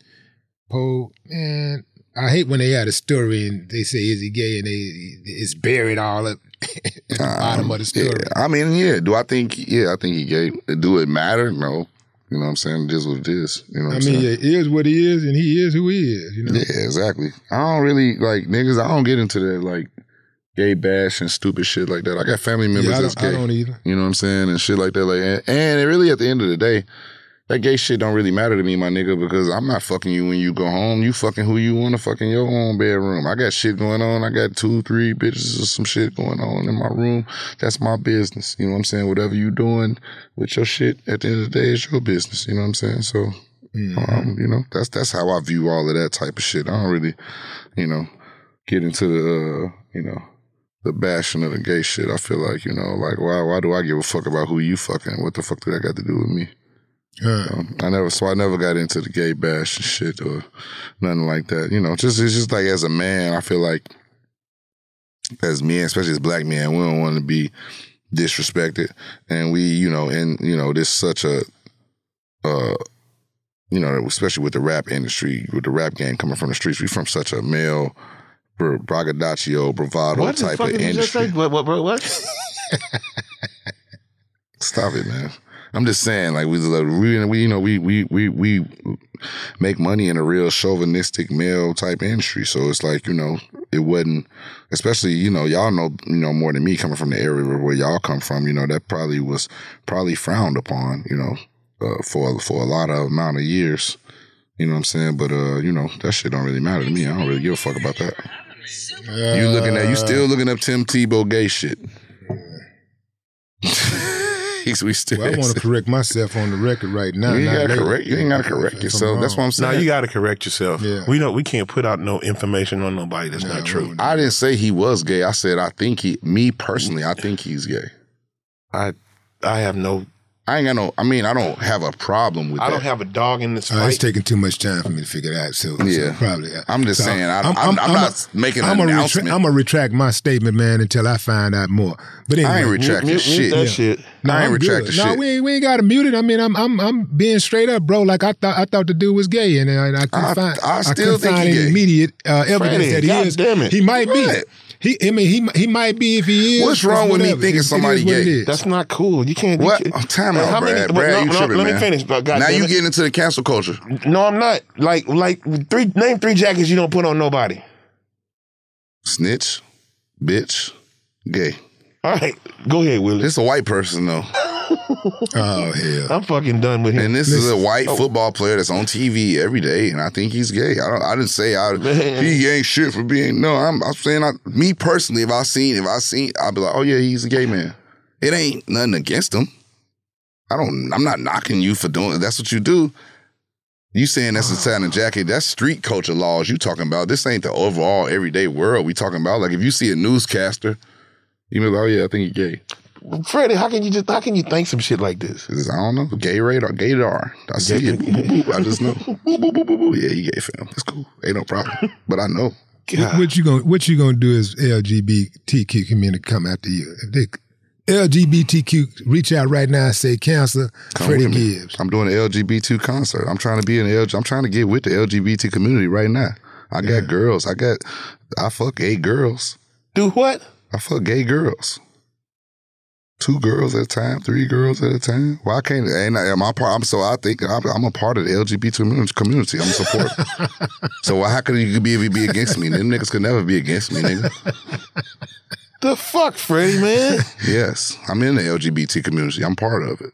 Poe, man, I hate when they had a story and they say, is he gay? And they it's buried all up at the um, bottom of the story. Yeah. I mean, yeah. Do I think, yeah, I think he gay. Do it matter? No. You know what I'm saying? It is what it is. You know what I I'm mean, saying? Yeah, it is what he is and he is who he is, you know? Yeah, exactly. I don't really, like, niggas, I don't get into that, like, gay bash and stupid shit like that. I got family members yeah, that's gay. I don't either. You know what I'm saying? And shit like that. Like, and, and it really, at the end of the day, that gay shit don't really matter to me, my nigga, because I'm not fucking you when you go home. You fucking who you want to fucking your own bedroom. I got shit going on. I got two, three bitches or some shit going on in my room. That's my business. You know what I'm saying? Whatever you doing with your shit, at the end of the day, it's your business. You know what I'm saying? So, mm-hmm. um, you know, that's that's how I view all of that type of shit. I don't really, you know, get into the, uh, you know, the bashing of the gay shit. I feel like, you know, like, why, why do I give a fuck about who you fucking? What the fuck do that got to do with me? Huh. Um, I never, so I never got into the gay bash and shit or nothing like that. You know, just it's just like as a man, I feel like as men, especially as black men, we don't want to be disrespected, and we, you know, and you know, there's such a, uh, you know, especially with the rap industry, with the rap game coming from the streets, we from such a male braggadocio bravado what type the fuck of did industry. You just say? What? What? What? what? Stop it, man. I'm just saying, like we, we, we, you know, we, we, we, we make money in a real chauvinistic male type industry. So it's like, you know, it wasn't, especially, you know, y'all know, you know, more than me coming from the area where y'all come from. You know, that probably was probably frowned upon, you know, uh, for for a lot of amount of years. You know what I'm saying? But uh, you know, that shit don't really matter to me. I don't really give a fuck about that. Uh, you looking at you still looking up Tim Tebow gay shit. We still well, I want to correct myself on the record right now. You ain't got to correct. You ain't got to correct yourself. That's what I'm saying. No, you got to correct yourself. Yeah. We know we can't put out no information on nobody that's no, not true. I didn't say he was gay. I said I think he. Me personally, I think he's gay. I, I have no. I ain't got no. I mean, I don't have a problem with. I that. don't have a dog in this fight. Uh, it's taking too much time for me to figure that out. So, yeah, so probably. I'm just so saying. I'm, I'm, I'm, I'm, I'm not a, making an I'm announcement. Retra- I'm gonna retract my statement, man, until I find out more. But anyway, I ain't retracting mute, mute, shit. Mute that yeah. shit. No, I ain't retracting shit. No, we ain't, we ain't got to mute it. I mean, I'm I'm I'm being straight up, bro. Like I thought I thought the dude was gay, and I, and I couldn't I, find I still I couldn't find any immediate uh, evidence Freddie, that he God is. Damn it. He might what? be. He, I mean, he he might be if he is. What's wrong with me thinking somebody gay? That's not cool. You can't. What? Time out, Brad. Brad, you tripping, man. Let me finish, bro. Now you getting into the cancel culture. No, I'm not. Like, like three. Name three jackets you don't put on nobody. Snitch, bitch, gay. All right, go ahead, Willie. This a white person though. Oh hell, I'm fucking done with him. And this Listen, is a white oh. football player that's on T V every day, and I think he's gay. I don't. I didn't say I. Man. He ain't shit for being. No, I'm. I'm saying I, me personally. If I seen, if I seen, I'd be like, oh yeah, he's a gay man. It ain't nothing against him. I don't. I'm not knocking you for doing. That's what you do. You saying that's a Italian jacket? That's street culture laws you talking about. This ain't the overall everyday world we talking about. Like if you see a newscaster, you be like, oh yeah, I think he's gay. Freddie, how can you just? How can you think some shit like this? I don't know. Gay radar, gaydar. I see gay, it. Boop, boop, boop. I just know. Boop, boop, boop, boop. Yeah, you gay fam. That's cool. Ain't no problem. But I know. God. What you gonna What you gonna do is L G B T Q community come after you. If they L G B T Q reach out right now and say cancel Freddie Gibbs. I'm doing an L G B T concert. I'm trying to be an L G. I'm trying to get with the L G B T community right now. I got yeah. girls. I got. I fuck gay girls. Do what? I fuck gay girls. two girls at a time, three girls at a time. Why can't and I, my part? I'm so I think I'm, I'm a part of the L G B T community. I'm a supporter. So how could you be be against me? Them niggas could never be against me, nigga. The fuck, Freddie, man. Yes, I'm in the L G B T community. I'm part of it.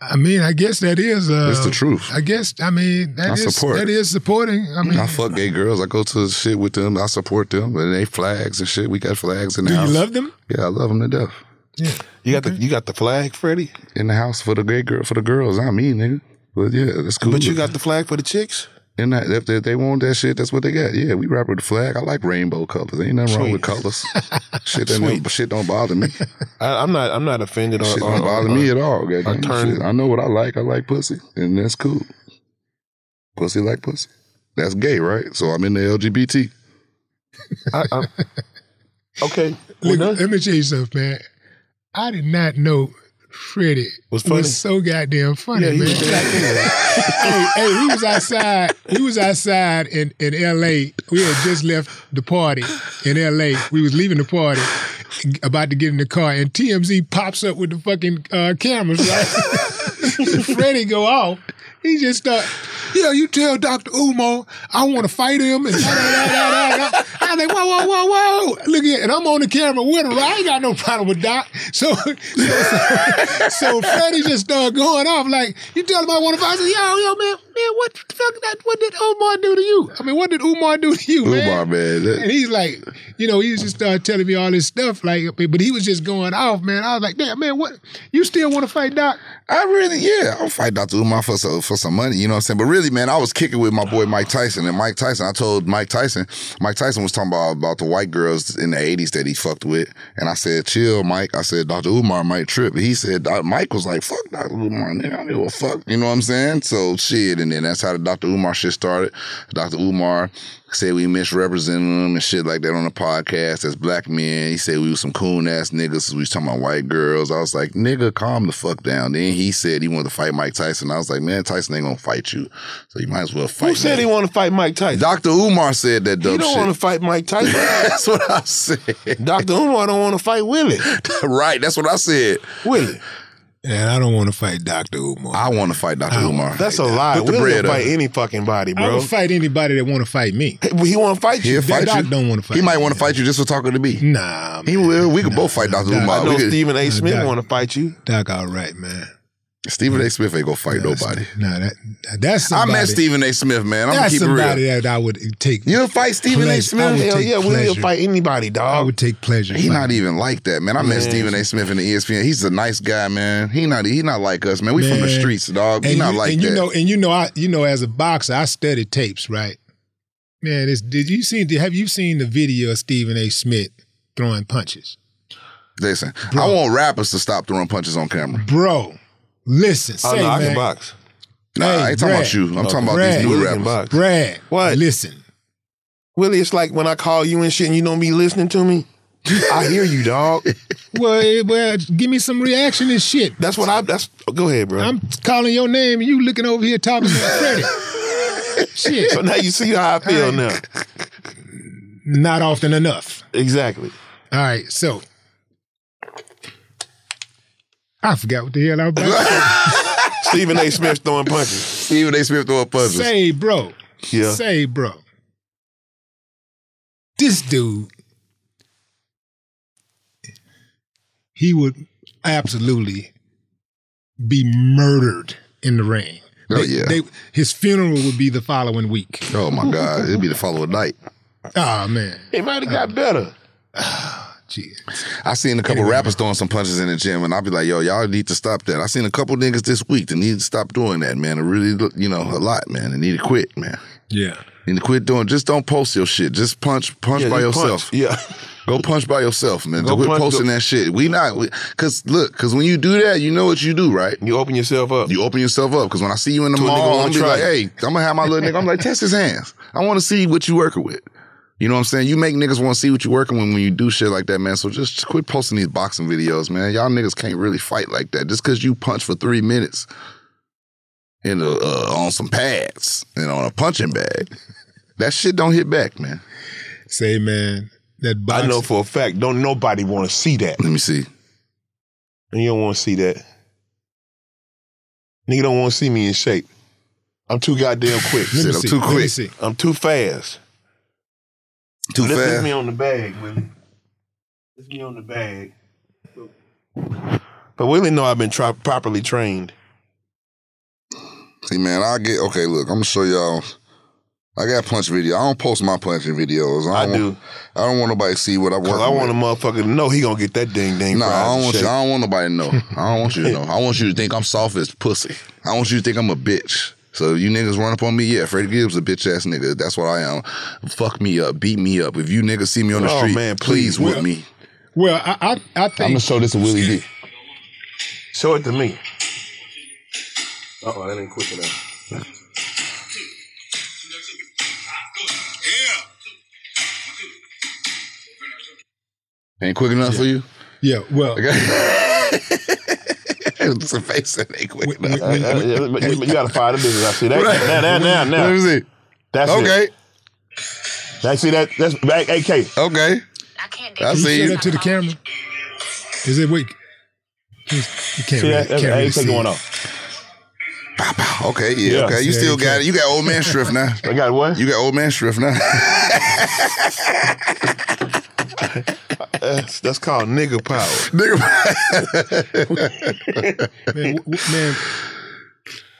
I mean, I guess that is. Uh, it's the truth. I guess. I mean, that I is support. That is supporting. I mean, I fuck gay girls. I go to shit with them. I support them, and they flags and shit. We got flags in the do house. Do you love them? Yeah, I love them to death. Yeah, you got okay. the you got the flag, Freddie, in the house for the gay girl for the girls. I mean, nigga, but yeah, that's cool. But you got the flag for the chicks. And that, if they, they want that shit, that's what they got. Yeah, we rap with the flag. I like rainbow colors. Ain't nothing Sweet. wrong with colors. shit, that no, shit don't bother me. I, I'm not. I'm not offended. Shit on, don't bother on, me on, at all. I, turn, shit, I know what I like. I like pussy, and that's cool. Pussy like pussy. That's gay, right? So I'm in the L G B T. I, I'm, okay. Look, well, let me tell you something, man. I did not know. Freddie was, funny. was so goddamn funny, yeah, he man. Was hey, hey, he was outside. He was outside in, in L A. We had just left the party in L A. We was leaving the party, about to get in the car, and T M Z pops up with the fucking uh, cameras. Right? Freddie go off. He just start. Yeah, you tell Doctor Umar I want to fight him. And da, da, da, da, da. I'm like, whoa, whoa, whoa, whoa. Look here, and I'm on the camera with him. I ain't got no problem with Doc. So so, so, so Freddie just started going off like, you tell him I want to fight. I said, yo, yo, man, man, what the fuck, that, what did Umar do to you? I mean, what did Umar do to you, man? Umar, man. That... And he's like, you know, he just started telling me all this stuff. Like, but he was just going off, man. I was like, damn, man, what? You still want to fight Doc? I really, yeah. I'll fight Doctor Umar for some, for some money, you know what I'm saying? But really, man, I was kicking with my boy Mike Tyson, and Mike Tyson, I told Mike Tyson, Mike Tyson was talking about, about the white girls in the eighties that he fucked with, and I said, chill, Mike. I said, Doctor Umar might trip. And he said, Mike was like, fuck Doctor Umar, nigga, I don't give a fuck. You know what I'm saying? So, shit, and then that's how the Doctor Umar shit started. Doctor Umar said we misrepresented them and shit like that on the podcast as black men. He said we was some coon-ass niggas. We was talking about white girls. I was like, nigga, calm the fuck down. Then he said he wanted to fight Mike Tyson. I was like, man, Tyson ain't gonna fight you. So you might as well fight Who said me. he wanted to fight Mike Tyson? Doctor Umar said that dumb shit. He don't want to fight Mike Tyson. That's what I said. Doctor Umar don't want to fight Willie. Right, that's what I said. Willie. And I don't want to fight Doctor Umar. I want to fight Doctor Umar. That's a lie. Put the bread up. We'll fight any fucking body, bro. I would fight anybody that want to fight me. Hey, he want to fight you. He'll fight Doc you. Don't want to fight. He might want to fight you just for talking to me. Nah, man. He will. We could nah, both fight Doctor Doc, Umar. I know Stephen A. Smith nah, want to fight you. Doc, all right, man. Stephen A. Smith ain't gonna fight no, nobody. Nah, that that's somebody. I met Stephen A. Smith, man. I'm gonna keep it real. That's somebody that I would take. You'll fight Stephen A. Smith? Hell yeah, we'll fight anybody, dog. I would take pleasure. He's not even like that, man. I met Stephen A. Smith in the E S P N. He's a nice guy, man. He not he not like us, man. We from the streets, dog. He not like that. And you know, and you know, I you know, as a boxer, I studied tapes, right? Man, it's, did you see? Have you seen the video of Stephen A. Smith throwing punches? Listen, I want rappers to stop throwing punches on camera, bro. Listen, oh, say, no, I man. can box. Nah, hey, I ain't Brad, talking about you. I'm no, talking about Brad, these new rappers. Box. Brad, what? Listen. Willie, it's like when I call you and shit and you don't be listening to me. I hear you, dog. Well, well, give me some reaction and shit. That's what I, that's, go ahead, bro. I'm calling your name and you looking over here talking to Freddie. Shit. So now you see how I feel right. now. Not often enough. Exactly. All right, so. I forgot what the hell I was about to say. Stephen A. Smith throwing punches. Stephen A. Smith throwing punches. Say, bro. Yeah. Say, bro. This dude, he would absolutely be murdered in the ring. Oh, they, yeah. They, his funeral would be the following week. Oh, my God. It'd be the following night. Oh, man. It might have got um, better. Jeez. I seen a couple anyway. rappers throwing some punches in the gym, and I'll be like, yo, y'all need to stop that. I seen a couple niggas this week that need to stop doing that, man. It really, you know, a lot, man. They need to quit, man. Yeah. Need to quit doing, just don't post your shit. Just punch, punch yeah, by yourself. Punch. Yeah. Go punch by yourself, man. Go quit punch, posting go. that shit. We not, we, cause look, cause when you do that, you know what you do, right? You open yourself up. You open yourself up. Cause when I see you in the to mall, I'm like, hey, I'm gonna have my little nigga. I'm like, test his hands. I want to see what you working with. You know what I'm saying? You make niggas want to see what you're working with when you do shit like that, man. So just quit posting these boxing videos, man. Y'all niggas can't really fight like that. Just because you punch for three minutes in a, uh, on some pads and on a punching bag, that shit don't hit back, man. Say, man, that boxing. I know for a fact, don't nobody want to see that. Let me see. And you don't want to see that. Nigga don't want to see me in shape. I'm too goddamn quick. Said, I'm see. too quick. I'm too fast. Too fast. Let's hit me on the bag, Willie. Let's me on the bag. But Willie know I've been tri- properly trained. See, man, I get, okay, look, I'm going to show y'all. I got punch video. I don't post my punching videos. I, don't I do. Want, I don't want nobody to see what I work. Cause I want with. a motherfucker to know he gonna get that ding ding. Nah, I don't want you. I don't want nobody to know. I don't want you to know. I want you to think I'm soft as pussy. I want you to think I'm a bitch. So you niggas run up on me, yeah, Freddie Gibbs a bitch ass nigga. That's what I am. Fuck me up, beat me up. If you niggas see me on the oh, street, man, please, please well, with me. Well, I, I, I think I'm gonna show this to Willie D. Show it to me. Uh oh, that ain't quick enough. Ain't quick enough yeah. for you? Yeah, well. It's a face that ain't quick enough. Uh, uh, yeah, but, but you got to fire the business. I see that. Right. Now, now, now, now. Let me see. That's okay. It. I see that. That's A K. Okay. I can't do I see you. That to the camera. Is it weak? You can't see that? That's A K going on. Bow, bow. Okay, yeah, yeah, okay. You yeah, still got it. You got old man Shrift now. I got what? You got old man Shrift now. That's, that's called nigga power. Nigga power. man, man,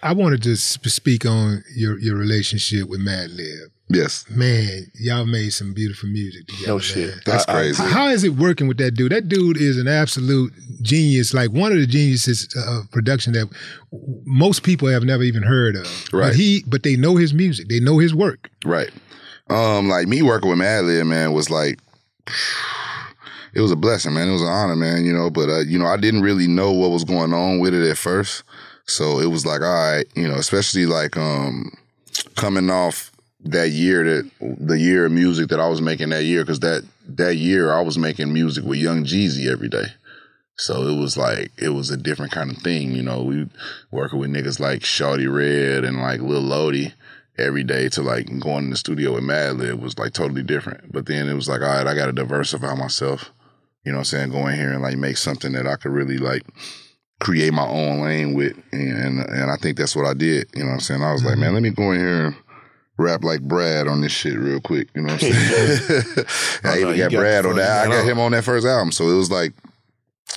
I want to just speak on your, your relationship with Mad Lib. Yes. Man, y'all made some beautiful music together. No shit. Man. That's I, crazy. I, how is it working with that dude? That dude is an absolute genius, like one of the geniuses of production that most people have never even heard of. Right. But, he, but they know his music. They know his work. Right. Um, like me working with Mad Lib, man, was like... It was a blessing, man. It was an honor, man, you know. But, uh, you know, I didn't really know what was going on with it at first. So it was like, all right, you know, especially like um, coming off that year, that the year of music that I was making that year. Because that, that year I was making music with Young Jeezy every day. So it was like, it was a different kind of thing, you know. We working with niggas like Shawty Red and like Lil Lodi every day to like going in the studio with Mad Lib was like totally different. But then it was like, all right, I got to diversify myself. You know what I'm saying? Go in here and like make something that I could really like create my own lane with. And and I think that's what I did. You know what I'm saying? I was mm-hmm. like, man, let me go in here and rap like Brad on this shit real quick. You know what I'm saying? I even got Brad on that. I got him on that first album. So it was like,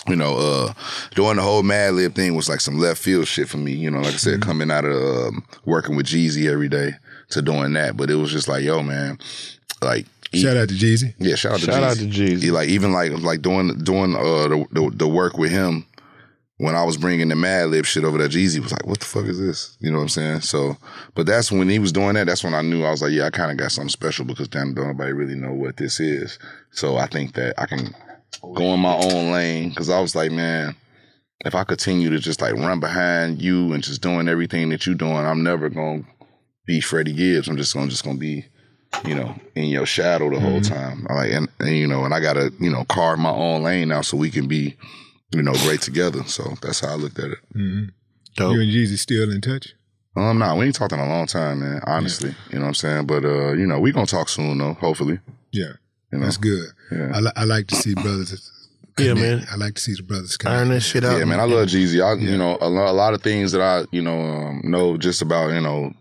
you know, uh, doing the whole Mad Lib thing was like some left field shit for me. You know, like I said, mm-hmm. coming out of um, working with Jeezy every day to doing that. But it was just like, yo, man, like. E- shout out to Jeezy. Yeah, shout out to Jeezy. Shout out to Jeezy. He, like, even like like doing doing uh, the, the the work with him when I was bringing the Mad Lib shit over there, Jeezy was like, what the fuck is this? You know what I'm saying? So, but that's when he was doing that, that's when I knew. I was like, yeah, I kind of got something special because damn, don't nobody really know what this is. So I think that I can go in my own lane because I was like, man, if I continue to just like run behind you and just doing everything that you're doing, I'm never going to be Freddie Gibbs. I'm just going just gonna to be, you know, in your shadow the whole mm-hmm. time. Like, and, and, you know, and I got to, you know, carve my own lane now so we can be, you know, great together. So that's how I looked at it. Mm-hmm. Dope. You and Jeezy still in touch? Um, nah, we ain't talked in a long time, man, honestly. Yeah. You know what I'm saying? But, uh, you know, we going to talk soon, though, hopefully. Yeah. You know? That's good. Yeah. I, li- I like to see brothers connect. Yeah, man. I like to see the brothers connect. Iron that shit out. Yeah, man, I love Jeezy. I, yeah. You know, a, lo- a lot of things that I, you know, um, know just about, you know,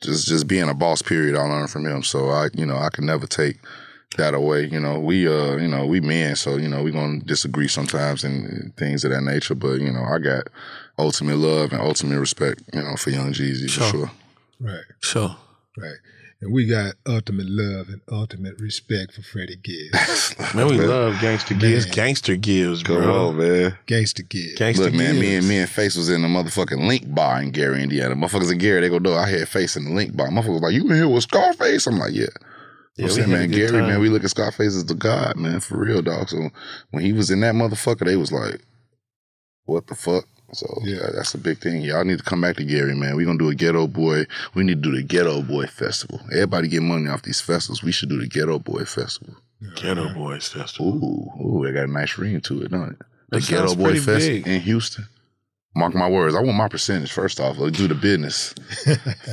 Just just being a boss, period, I learned from him. So, I, you know, I can never take that away. You know, we, uh, you know, we men, so, you know, we going to disagree sometimes and things of that nature. But, you know, I got ultimate love and ultimate respect, you know, for Young Jeezy, sure. for sure. Right. Sure. Right. And we got ultimate love and ultimate respect for Freddie Gibbs. Man, we man. love Gangsta Gibbs. Gangsta Gibbs, bro. Come on, man. Gangsta Gibbs. Gangsta Look, Gibbs. man, me and me and Face was in the motherfucking Link Bar in Gary, Indiana. Motherfuckers in Gary, they go, no, I had Face in the Link Bar. Motherfuckers was like, you in here with Scarface? I'm like, yeah. yeah I'm saying, man, Gary, time. man, we look at Scarface as the god, man, for real, dog. So when he was in that motherfucker, they was like, what the fuck? So yeah. yeah, that's a big thing. Y'all need to come back to Gary, man. We're going to do a Ghetto Boy. We need to do the Ghetto Boy Festival. Everybody get money off these festivals. We should do the Ghetto Boy Festival. Yeah. Ghetto Boys Festival. Ooh, ooh, that got a nice ring to it, don't it? The that Ghetto Boy Festival in Houston. Mark my words. I want my percentage first off. Let's do the business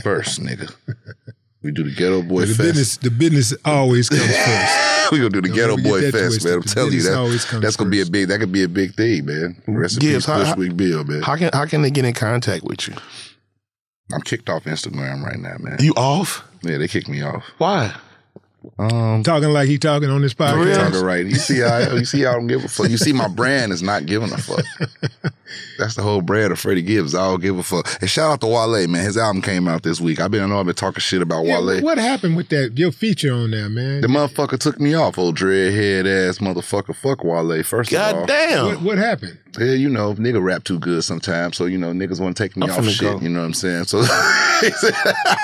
first, nigga. We do the Ghetto Boy the Fest. Business, the business always comes first. We're going to do the Don't Ghetto Boy Fest, man. I'm telling you, that, that's going to be a big, that could be a big thing, man. Recipes, Bush Week Bill, man. How can, how can they get in contact with you? I'm kicked off Instagram right now, man. You off? Yeah, they kicked me off. Why? Um, talking like he talking on this podcast. Talking right. You see, how, you see, how I don't give a fuck. You see, my brand is not giving a fuck. That's the whole brand of Freddie Gibbs. I don't give a fuck. And shout out to Wale, man. His album came out this week. I've been, I know I've been talking shit about yeah, Wale. What happened with that? Your feature on there, man. The motherfucker took me off. Old dreadhead ass motherfucker. Fuck Wale. First God of all, damn. What, what happened? Yeah, you know, nigga rap too good sometimes. So you know, niggas want to take me I'm off shit. Go. You know what I'm saying? So I,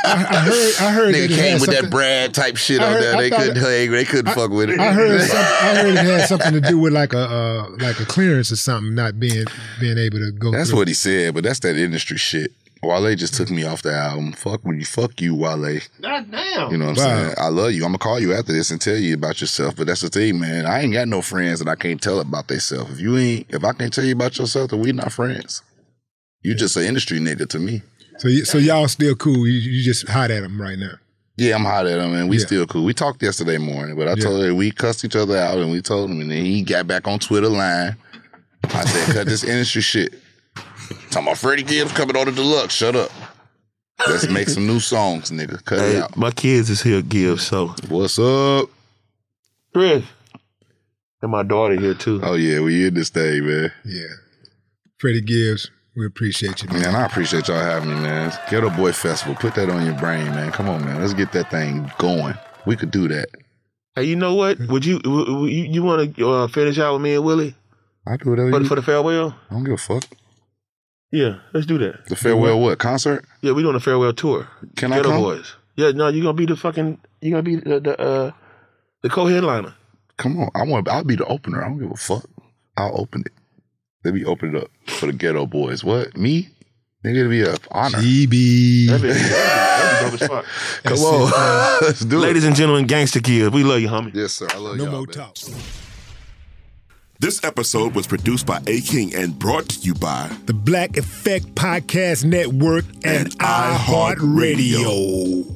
I heard, I heard, nigga that came with something. That Brad type shit on there. They couldn't, they, they couldn't I, fuck with it. I heard, some, I heard it had something to do with like a uh, like a clearance or something, not being being able to go. That's through. What he said, but that's that industry shit. Wale just took me off the album. Fuck when you fuck you, Wale. God damn. You know what I'm wow. saying? I love you. I'm gonna call you after this and tell you about yourself. But that's the thing, man. I ain't got no friends that I can't tell about themselves. If you ain't, if I can't tell you about yourself, then we not friends. You yeah. just an industry nigga to me. So, so y'all still cool? You, you just hot at them right now? Yeah, I'm hot at him, and we yeah. still cool. We talked yesterday morning, but I yeah. told her we cussed each other out, and we told him, and then he got back on Twitter line. I said, cut this industry shit. Talking about Freddie Gibbs coming on the deluxe. Shut up. Let's make some new songs, nigga. Cut hey, it out. My kids is here, Gibbs, so. What's up? Chris. And my daughter here, too. Oh, yeah, we in this thing, man. Yeah. Freddie Gibbs. We appreciate you, man. Man, I appreciate y'all having me, man. Ghetto Boy Festival. Put that on your brain, man. Come on, man. Let's get that thing going. We could do that. Hey, you know what? Would you you, you want to uh, finish out with me and Willie? I do whatever for, you... for the farewell? I don't give a fuck. Yeah, let's do that. The farewell what? what? Concert? Yeah, we're doing a farewell tour. Can Ghetto I come? Boys. Yeah, no, you're going to be the fucking, you're going to be the the, uh, the co-headliner. Come on. I want. I'll be the opener. I don't give a fuck. I'll open it. Let me open it up for the Ghetto Boys. What? Me? Nigga, it'll be an honor. G B. That'd be, that'd be dope as fuck. Come on. Uh, Let's do it. Ladies and gentlemen, Gangsta Kids, we love you, homie. Yes, sir. I love you. No y'all, more talk. This episode was produced by A. King and brought to you by the Black Effect Podcast Network and, and iHeartRadio. Radio.